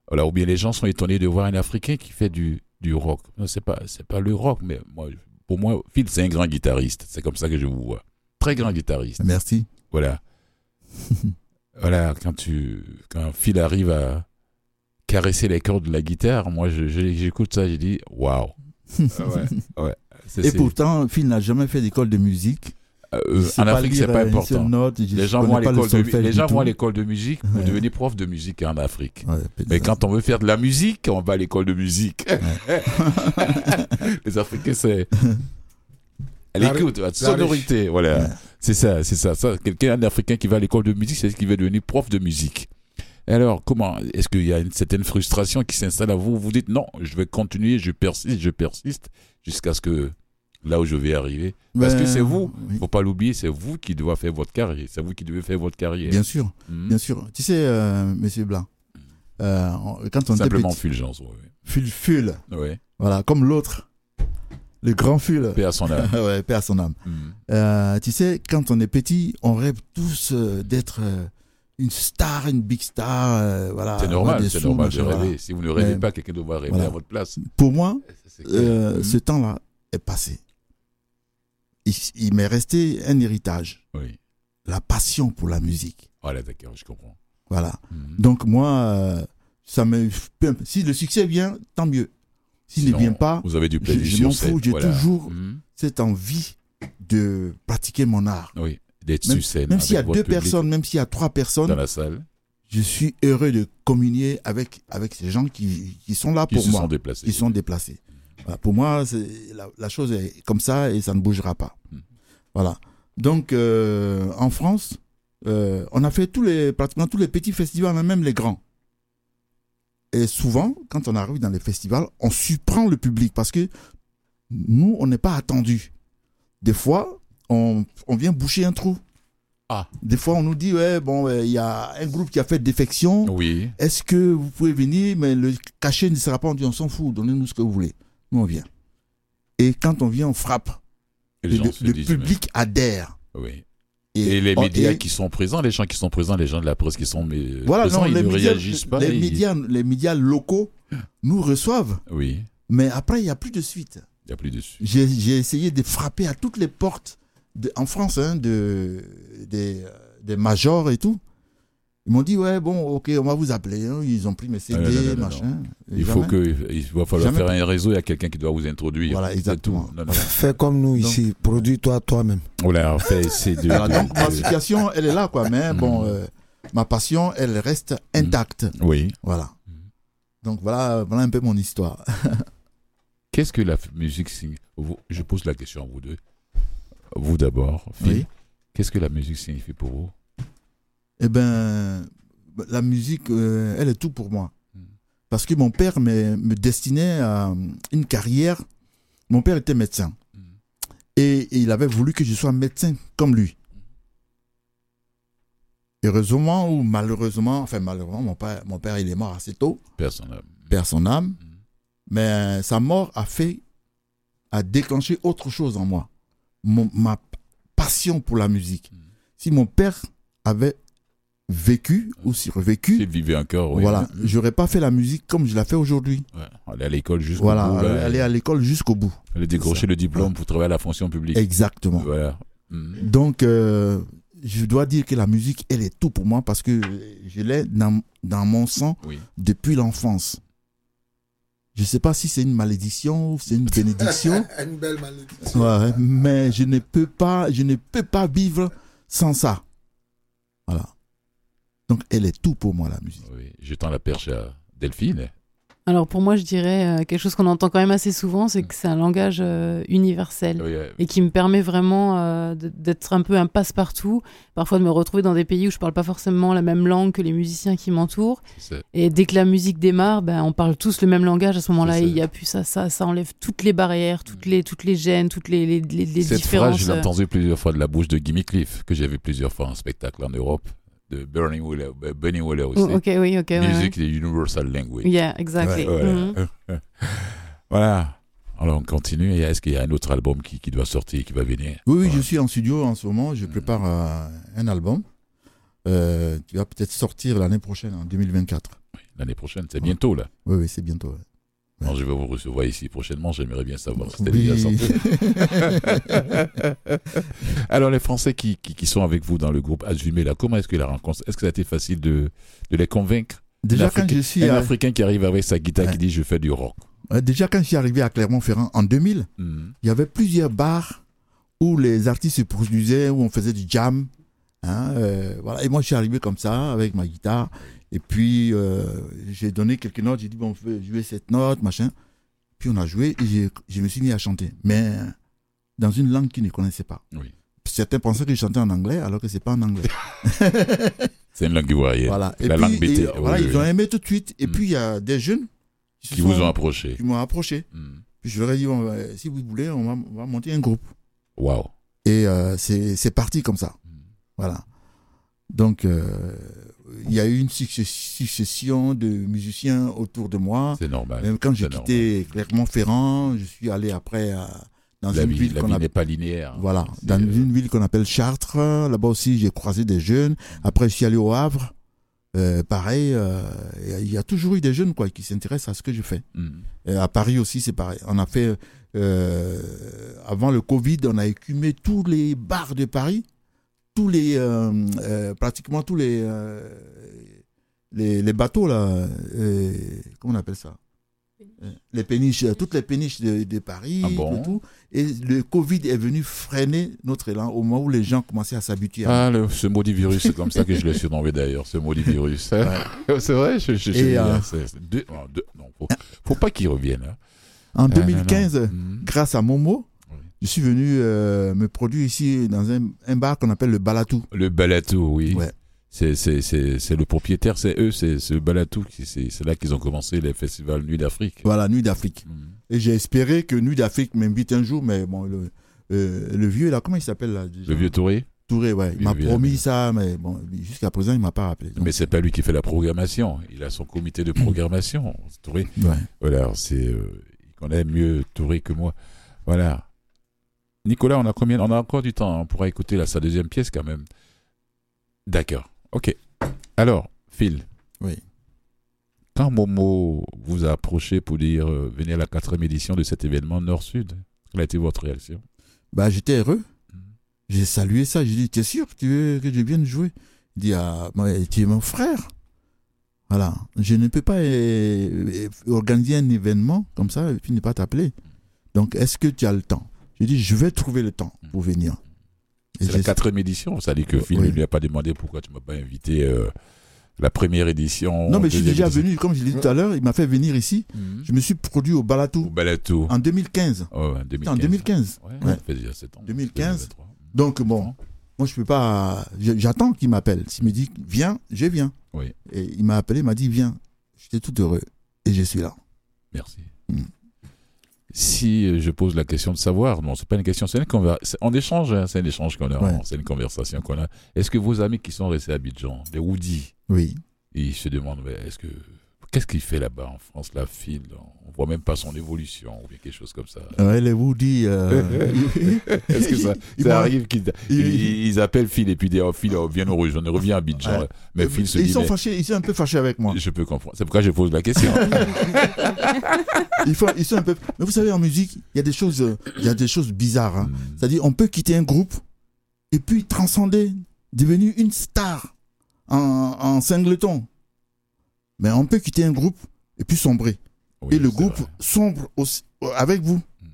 Voilà, ou bien les gens sont étonnés de voir un Africain qui fait du, du rock. Non, c'est pas, c'est pas le rock, mais moi, pour moi, Phil, c'est un grand guitariste. C'est comme ça que je vous vois. Très grand guitariste. Merci. Voilà. Voilà, quand, tu, quand Phil arrive à caresser les cordes de la guitare, moi, je, je, j'écoute ça, je dis, waouh. Ouais, ouais. C'est, Et c'est... pourtant, Phil n'a jamais fait d'école de musique. Euh, en Afrique, lire, c'est pas important. Note, les gens vont à l'école le de, les gens vont à l'école de musique pour ouais. devenir prof de musique en Afrique. Ouais, mais quand on veut faire de la musique, on va à l'école de musique. Ouais. Les Africains, c'est l'écoute, la, la sonorité, la voilà. Ouais. C'est ça, c'est ça. ça. Quelqu'un d'Africain qui va à l'école de musique, c'est ce qui va devenir prof de musique. Et alors, comment est-ce qu'il y a une certaine frustration qui s'installe à vous ? Vous dites non, je vais continuer, je persiste, je persiste jusqu'à ce que là où je vais arriver. Parce ben, que c'est vous, il oui. ne faut pas l'oublier, c'est vous qui devez faire votre carrière. C'est vous qui devez faire votre carrière. Bien sûr, mmh. bien sûr. Tu sais, euh, monsieur Blanc, euh, quand on Simplement était petit... Fulgence, oui. Ful, ful. Oui. Voilà, comme l'autre, le grand Ful. Paix à son âme. Ouais, paix à son âme. Mmh. Euh, tu sais, quand on est petit, on rêve tous euh, d'être... Euh, une star, une big star, euh, voilà. C'est normal, c'est sous, normal de rêver. Voilà. Si vous ne rêvez Mais, pas, quelqu'un doit rêver voilà. à votre place. Pour moi, euh, mmh. ce temps-là est passé. Il, il m'est resté un héritage. Oui. La passion pour la musique. Voilà, d'accord, je comprends. Voilà. Mm-hmm. Donc, moi, euh, ça me. Si le succès vient, tant mieux. S'il Sinon, ne vient pas, vous avez du plaisir je, je m'en fous. J'ai voilà. toujours mm-hmm. cette envie de pratiquer mon art. Oui, d'être sur scène. Même s'il y a deux personnes, même s'il y a trois personnes. Dans la salle. Je suis heureux de communier avec, avec ces gens qui, qui sont là qui pour moi. Qui se sont déplacés. Qui sont déplacés. Voilà, pour moi, c'est, la, la chose est comme ça et ça ne bougera pas. Mmh. Voilà. Donc, euh, en France, euh, on a fait tous les, pratiquement tous les petits festivals, même les grands. Et souvent, quand on arrive dans les festivals, on surprend le public parce que nous, on n'est pas attendu. Des fois, on, on vient boucher un trou. Ah. Des fois, on nous dit, ouais, bon, il y a un groupe qui a fait défection. Oui. Est-ce que vous pouvez venir, mais le cachet ne sera pas, on dit, on s'en fout, donnez-nous ce que vous voulez. Nous, on vient. Et quand on vient, on frappe. Et le le, le public même. Adhère. Oui. Et, et les médias et... qui sont présents, les gens qui sont présents, les gens de la presse qui sont mais voilà, présents, non, ils ne médias, réagissent pas. Les, et... médias, les médias locaux nous reçoivent. Oui. Mais après, il n'y a plus de suite. Il n'y a plus de suite. J'ai, j'ai essayé de frapper à toutes les portes de, en France, hein, de, des, des majors et tout. Ils m'ont dit, ouais, bon, ok, on va vous appeler. Hein. Ils ont pris mes C D, ah, non, non, non, machin. Non. Il, faut que, il va falloir jamais. Faire un réseau, il y a quelqu'un qui doit vous introduire. Voilà, exactement. Non, non, non. Fais comme nous donc, ici, produis-toi toi-même. Voilà, fais ces deux. Alors, donc, ma situation, elle est là, quoi. Mais bon, euh, ma passion, elle reste intacte. Oui. Voilà. Donc voilà, voilà un peu mon histoire. Qu'est-ce que la musique signifie ? Je pose la question à vous deux. Vous d'abord, Phil. Oui. Qu'est-ce que la musique signifie pour vous ? Eh bien, la musique, euh, elle est tout pour moi. Parce que mon père me, me destinait à une carrière. Mon père était médecin. Et, et il avait voulu que je sois médecin comme lui. Heureusement ou malheureusement, enfin malheureusement, mon père, mon père il est mort assez tôt. Père son âme. Père son âme. Mais sa mort a fait, a déclenché autre chose en moi. Mon, ma passion pour la musique. Si mon père avait vécu ou survécu. S'il vivait encore, oui. Voilà, j'aurais pas fait la musique comme je la fais aujourd'hui. Ouais. Aller à l'école jusqu'au voilà, bout. Voilà, aller à l'école jusqu'au bout. Aller décrocher le diplôme ouais. pour travailler à la fonction publique. Exactement. Voilà. Mmh. Donc, euh, je dois dire que la musique, elle est tout pour moi parce que je l'ai dans, dans mon sang oui. depuis l'enfance. Je sais pas si c'est une malédiction ou c'est une bénédiction. Une belle malédiction. Ouais, mais je ne peux pas, je ne peux pas vivre sans ça. Voilà. Donc elle est tout pour moi, la musique. Oui, j'étends la perche à Delphine. Alors pour moi, je dirais euh, quelque chose qu'on entend quand même assez souvent, c'est que c'est un langage euh, universel, oui, euh, et qui me permet vraiment euh, d'être un peu un passe-partout, parfois de me retrouver dans des pays où je ne parle pas forcément la même langue que les musiciens qui m'entourent. Et dès que la musique démarre, ben, on parle tous le même langage à ce moment-là, et il n'y a plus ça, ça, ça enlève toutes les barrières, toutes les, toutes les gênes, toutes les, les, les, les Cette différences. Cette phrase, je l'ai entendue plusieurs fois de la bouche de Jimmy Cliff, que j'ai vu plusieurs fois en spectacle en Europe. De Burning Will, Bernie Willer aussi. Oh, okay, oui, okay, Music, ouais, ouais. The Universal Language. Yeah, exactly. Ouais, ouais. Mm-hmm. Voilà. Alors on continue. Est-ce qu'il y a un autre album qui, qui doit sortir, qui va venir? Oui, oui, voilà. Je suis en studio en ce moment. Je prépare mm. un album euh, qui va peut-être sortir l'année prochaine, en deux mille vingt-quatre. Oui, l'année prochaine, c'est ouais. bientôt là. Oui, oui, c'est bientôt. Ouais. Non, je vais vous recevoir ici prochainement, j'aimerais bien savoir si c'était oui. déjà sorti. Alors, les Français qui, qui, qui sont avec vous dans le groupe Azoumé, là, comment est-ce que la rencontre, est-ce que ça a été facile de, de les convaincre? Déjà quand je suis... Un à... Africain qui arrive avec sa guitare ouais. qui dit « je fais du rock ». Déjà quand je suis arrivé à Clermont-Ferrand en deux mille, mmh. il y avait plusieurs bars où les artistes se produisaient, où on faisait du jam. Hein, euh, voilà. Et moi, je suis arrivé comme ça, avec ma guitare. Et puis, euh, j'ai donné quelques notes. J'ai dit, bon, je vais jouer cette note, machin. Puis, on a joué et j'ai, je me suis mis à chanter. Mais dans une langue qu'ils ne connaissaient pas. Oui. Certains pensaient que je chantais en anglais, alors que ce n'est pas en anglais. C'est une langue ivoirienne. Voilà. La puis, langue bété. Voilà, oui, ils oui. ont aimé tout de suite. Et mm. puis, il y a des jeunes qui, qui vous sont, ont approché. Qui m'ont approché. Mm. Puis, je leur ai dit, bon, ben, si vous voulez, on va, on va monter un groupe. Waouh. Et euh, c'est, c'est parti comme ça. Voilà. Donc, il euh, y a eu une succession de musiciens autour de moi. C'est normal. Même quand j'ai quitté Clermont-Ferrand, je suis allé après à, dans la une vie, ville la qu'on vie appelle... n'est pas linéaire. Voilà, c'est... dans une ville qu'on appelle Chartres. Là-bas aussi, j'ai croisé des jeunes. Après, je suis allé au Havre. Euh, pareil, il euh, y, y a toujours eu des jeunes quoi, qui s'intéressent à ce que je fais. Mmh. Euh, à Paris aussi, c'est pareil. On a fait, euh, avant le Covid, on a écumé tous les bars de Paris. Tous les euh, euh, pratiquement tous les, euh, les les bateaux là, euh, comment on appelle ça, les péniches, toutes les péniches de, de Paris, ah bon? Et tout. Et le Covid est venu freiner notre élan au moment où les gens commençaient à s'habituer. À... Ah, le, ce maudit virus, c'est comme ça que je l'ai surnommé d'ailleurs, ce maudit virus. Ouais. C'est vrai, je, je, je et, euh... bien, c'est, c'est deux, deux, non, faut, faut pas qu'il revienne. Hein. En deux mille quinze, ah, non, non. grâce à Momo. Je suis venu euh, me produire ici dans un, un bar qu'on appelle le Balatou. Le Balatou, oui. Ouais. C'est, c'est, c'est, c'est le propriétaire, c'est eux, c'est, c'est le Balatou. Qui, c'est, c'est là qu'ils ont commencé les festivals Nuit d'Afrique. Voilà, Nuit d'Afrique. Mmh. Et j'ai espéré que Nuit d'Afrique m'invite un jour, mais bon, le, euh, le vieux, là, comment il s'appelle là, déjà? Le vieux Touré Touré, ouais. Il m'a promis ça, mais bon, jusqu'à présent, il ne m'a pas rappelé. Donc. Mais ce n'est pas lui qui fait la programmation. Il a son comité de programmation, Touré. Ouais. Voilà, c'est, euh, il connaît mieux Touré que moi. Voilà. Nicolas, on a combien? On a encore du temps, on pourra écouter là, sa deuxième pièce quand même. D'accord, ok. Alors, Phil. Oui. Quand Momo vous a approché pour dire euh, venez à la quatrième édition de cet événement Nord-Sud, quelle a été votre réaction? Bah, j'étais heureux. Mm-hmm. J'ai salué ça. J'ai dit, t'es sûr que tu veux que je vienne jouer? Il dit, ah, tu es mon frère. Voilà. Je ne peux pas euh, organiser un événement comme ça et puis ne pas t'appeler. Donc, est-ce que tu as le temps? Il dit, je vais trouver le temps pour venir. Et c'est la quatrième édition. Ça dit que Phil ne oui. lui a pas demandé pourquoi tu ne m'as pas invité euh, la première édition. Non, mais je suis déjà édition. venu, comme je l'ai dit tout à l'heure, il m'a fait venir ici. Mm-hmm. Je me suis produit au Balatou. Au Balatou. En deux mille quinze. Oh, en deux mille quinze. En deux mille quinze. Ouais, ouais. Ça fait déjà sept ans. deux mille quinze. Donc bon, moi je peux pas. J'attends qu'il m'appelle. S'il me dit, viens, je viens. Oui. Et il m'a appelé, il m'a dit, viens. J'étais tout heureux. Et je suis là. Merci. Mm. Si je pose la question de savoir, non, c'est pas une question, c'est une conversation. On échange, hein, c'est un échange qu'on a, ouais. c'est une conversation qu'on a. Est-ce que vos amis qui sont restés à Abidjan, les Woody, oui. ils se demandent, mais est-ce que qu'est-ce qu'il fait là-bas en France, la file, on voit même pas son évolution ou bien quelque chose comme ça. Ouais, les Woody. Euh... est-ce que ça, ça arrive qu'ils ils, ils appellent Phil et puis disent oh, Phil, oh, viens nous rejoindre, reviens à Abidjan. Ouais. Mais Phil se ils dit, sont mais... fâchés, ils sont un peu fâchés avec moi. Je peux comprendre. C'est pourquoi je pose la question. Ils, font, ils sont un peu. Mais vous savez, en musique, il y a des choses, il y a des choses bizarres. Hein. Mm. C'est-à-dire, on peut quitter un groupe et puis transcender, devenir une star en, en singleton. Mais on peut quitter un groupe et puis sombrer. Oui, et le groupe vrai. sombre aussi, avec vous. Mm. Vous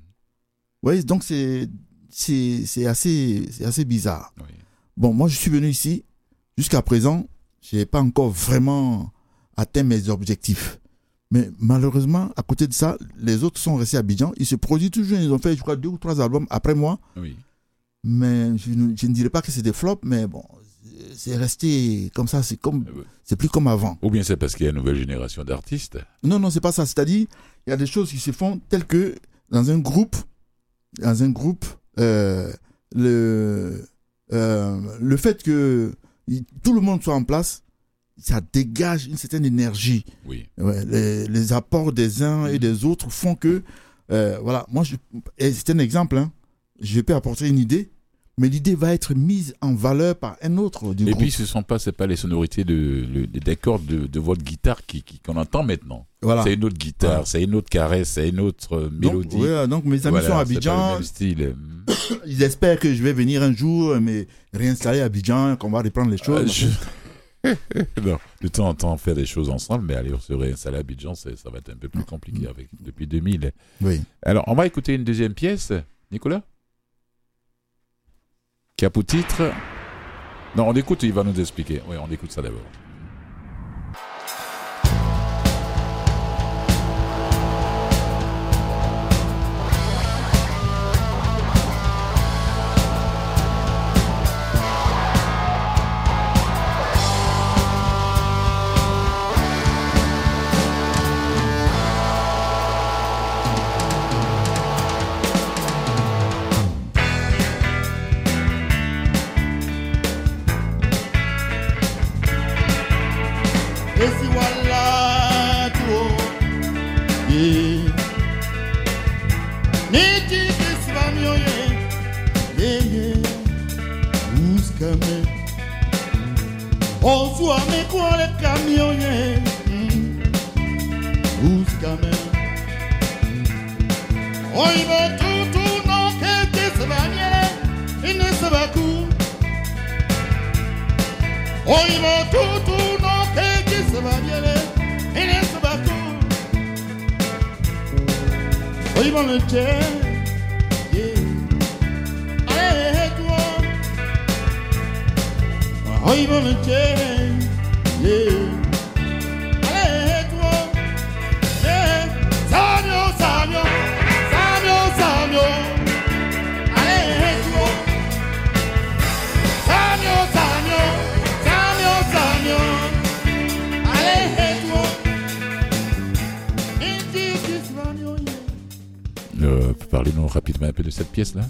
voyez, donc c'est, c'est, c'est, assez, c'est assez bizarre. Oui. Bon, moi, je suis venu ici. Jusqu'à présent, je n'ai pas encore vraiment atteint mes objectifs. Mais malheureusement, à côté de ça, les autres sont restés à Abidjan. Ils se produisent toujours. Ils ont fait, je crois, deux ou trois albums après moi. Oui. Mais je, je ne dirais pas que c'est des flops, mais bon, c'est resté comme ça. C'est, comme, c'est plus comme avant. Ou bien c'est parce qu'il y a une nouvelle génération d'artistes. Non, non, c'est pas ça. C'est-à-dire, il y a des choses qui se font telles que dans un groupe, dans un groupe, euh, le, euh, le fait que tout le monde soit en place, ça dégage une certaine énergie. Oui. Ouais, les, les apports des uns et des autres font que, euh, voilà, moi, je, et c'est un exemple, hein, je peux apporter une idée, mais l'idée va être mise en valeur par un autre du et groupe. Et puis, ce ne sont pas, c'est pas les sonorités de, de, des cordes de, de votre guitare qui, qui, qu'on entend maintenant. Voilà. C'est une autre guitare, ouais. C'est une autre caresse, c'est une autre mélodie. Donc, ouais, donc mes amis voilà, sont à Abidjan. Ils espèrent que je vais venir un jour, mais réinstaller à Abidjan, qu'on va reprendre les choses. Euh, je... Non, de temps en temps faire des choses ensemble, mais aller se réinstaller à Abidjan, ça va être un peu plus compliqué avec, depuis deux mille. Oui. Alors, on va écouter une deuxième pièce, Nicolas, qui a pour titre... Non, on écoute, il va nous expliquer. Oui, on écoute ça d'abord. Là.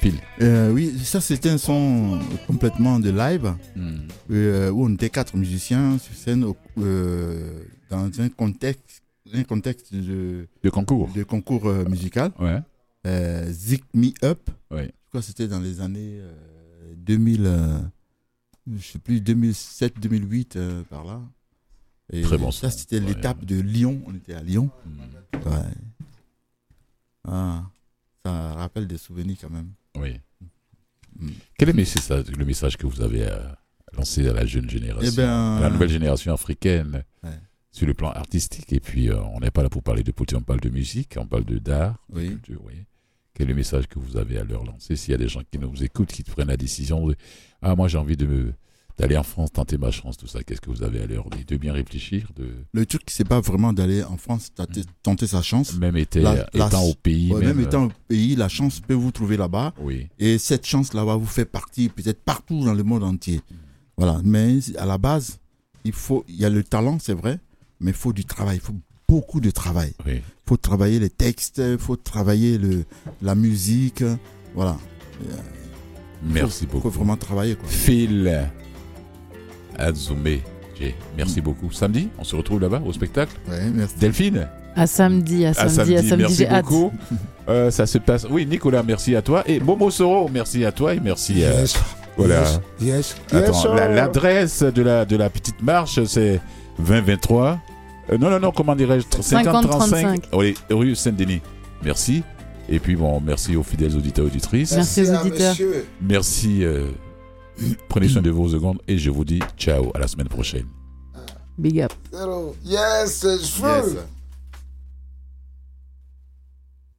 Phil. Euh, oui, ça c'était un son complètement de live mm. euh, où on était quatre musiciens sur scène euh, dans un contexte, un contexte de, de concours, de concours euh, musical. Ouais. Euh, Zik Me Up. Ouais. Je crois que c'était dans les années euh, deux mille, euh, je sais plus deux mille sept, deux mille huit euh, par là. Et très bon. Ça c'était ouais, l'étape ouais. de Lyon. On était à Lyon. Mm. Ouais. Ah. Ça rappelle des souvenirs quand même. Oui. Mm. Quel est le message, le message que vous avez lancé à la jeune génération, eh ben, à la nouvelle génération africaine, ouais. sur le plan artistique? Et puis, euh, on n'est pas là pour parler de politique, on parle de musique, on parle de, d'art, oui. de culture. Oui. Quel est le message que vous avez à leur lancer? S'il y a des gens qui nous écoutent, qui prennent la décision de « Ah, moi j'ai envie de me, d'aller en France, tenter ma chance, tout ça », qu'est-ce que vous avez à leur dire? De bien réfléchir de... Le truc, c'est pas vraiment d'aller en France tenter, tenter sa chance. Même était, la, étant la, au pays. Ouais, même... même étant au pays, la chance peut vous trouver là-bas. Oui. Et cette chance-là va vous faire partir peut-être partout dans le monde entier. Mmh. Voilà. Mais à la base, il faut, il y a le talent, c'est vrai, mais il faut du travail. Il faut beaucoup de travail. Il oui. faut travailler les textes, il faut travailler le, la musique. Voilà. Merci faut, beaucoup. Il faut vraiment travailler. Quoi. Phil Azoumé Jay. Merci beaucoup. Samedi, on se retrouve là-bas au spectacle. Ouais, merci. Delphine. À samedi, à samedi, à samedi. Merci j'ai beaucoup. Hâte. Euh, ça se passe. Oui, Nicolas, merci à toi. Et Momo Soro, merci à toi et merci à. Yes. Voilà. Yes. Yes. Attends, yes, la, l'adresse de la de la petite marche, c'est vingt vingt-trois. Euh, non, non, non. Comment dirais-je? cinquante trente-cinq. Oui, rue Saint-Denis. Merci. Et puis bon, merci aux fidèles auditeurs et auditrices. Merci, merci aux auditeurs. Monsieur. Merci. Euh, Prenez soin de vos secondes et je vous dis ciao à la semaine prochaine. Big up. Yes, it's true. Yes.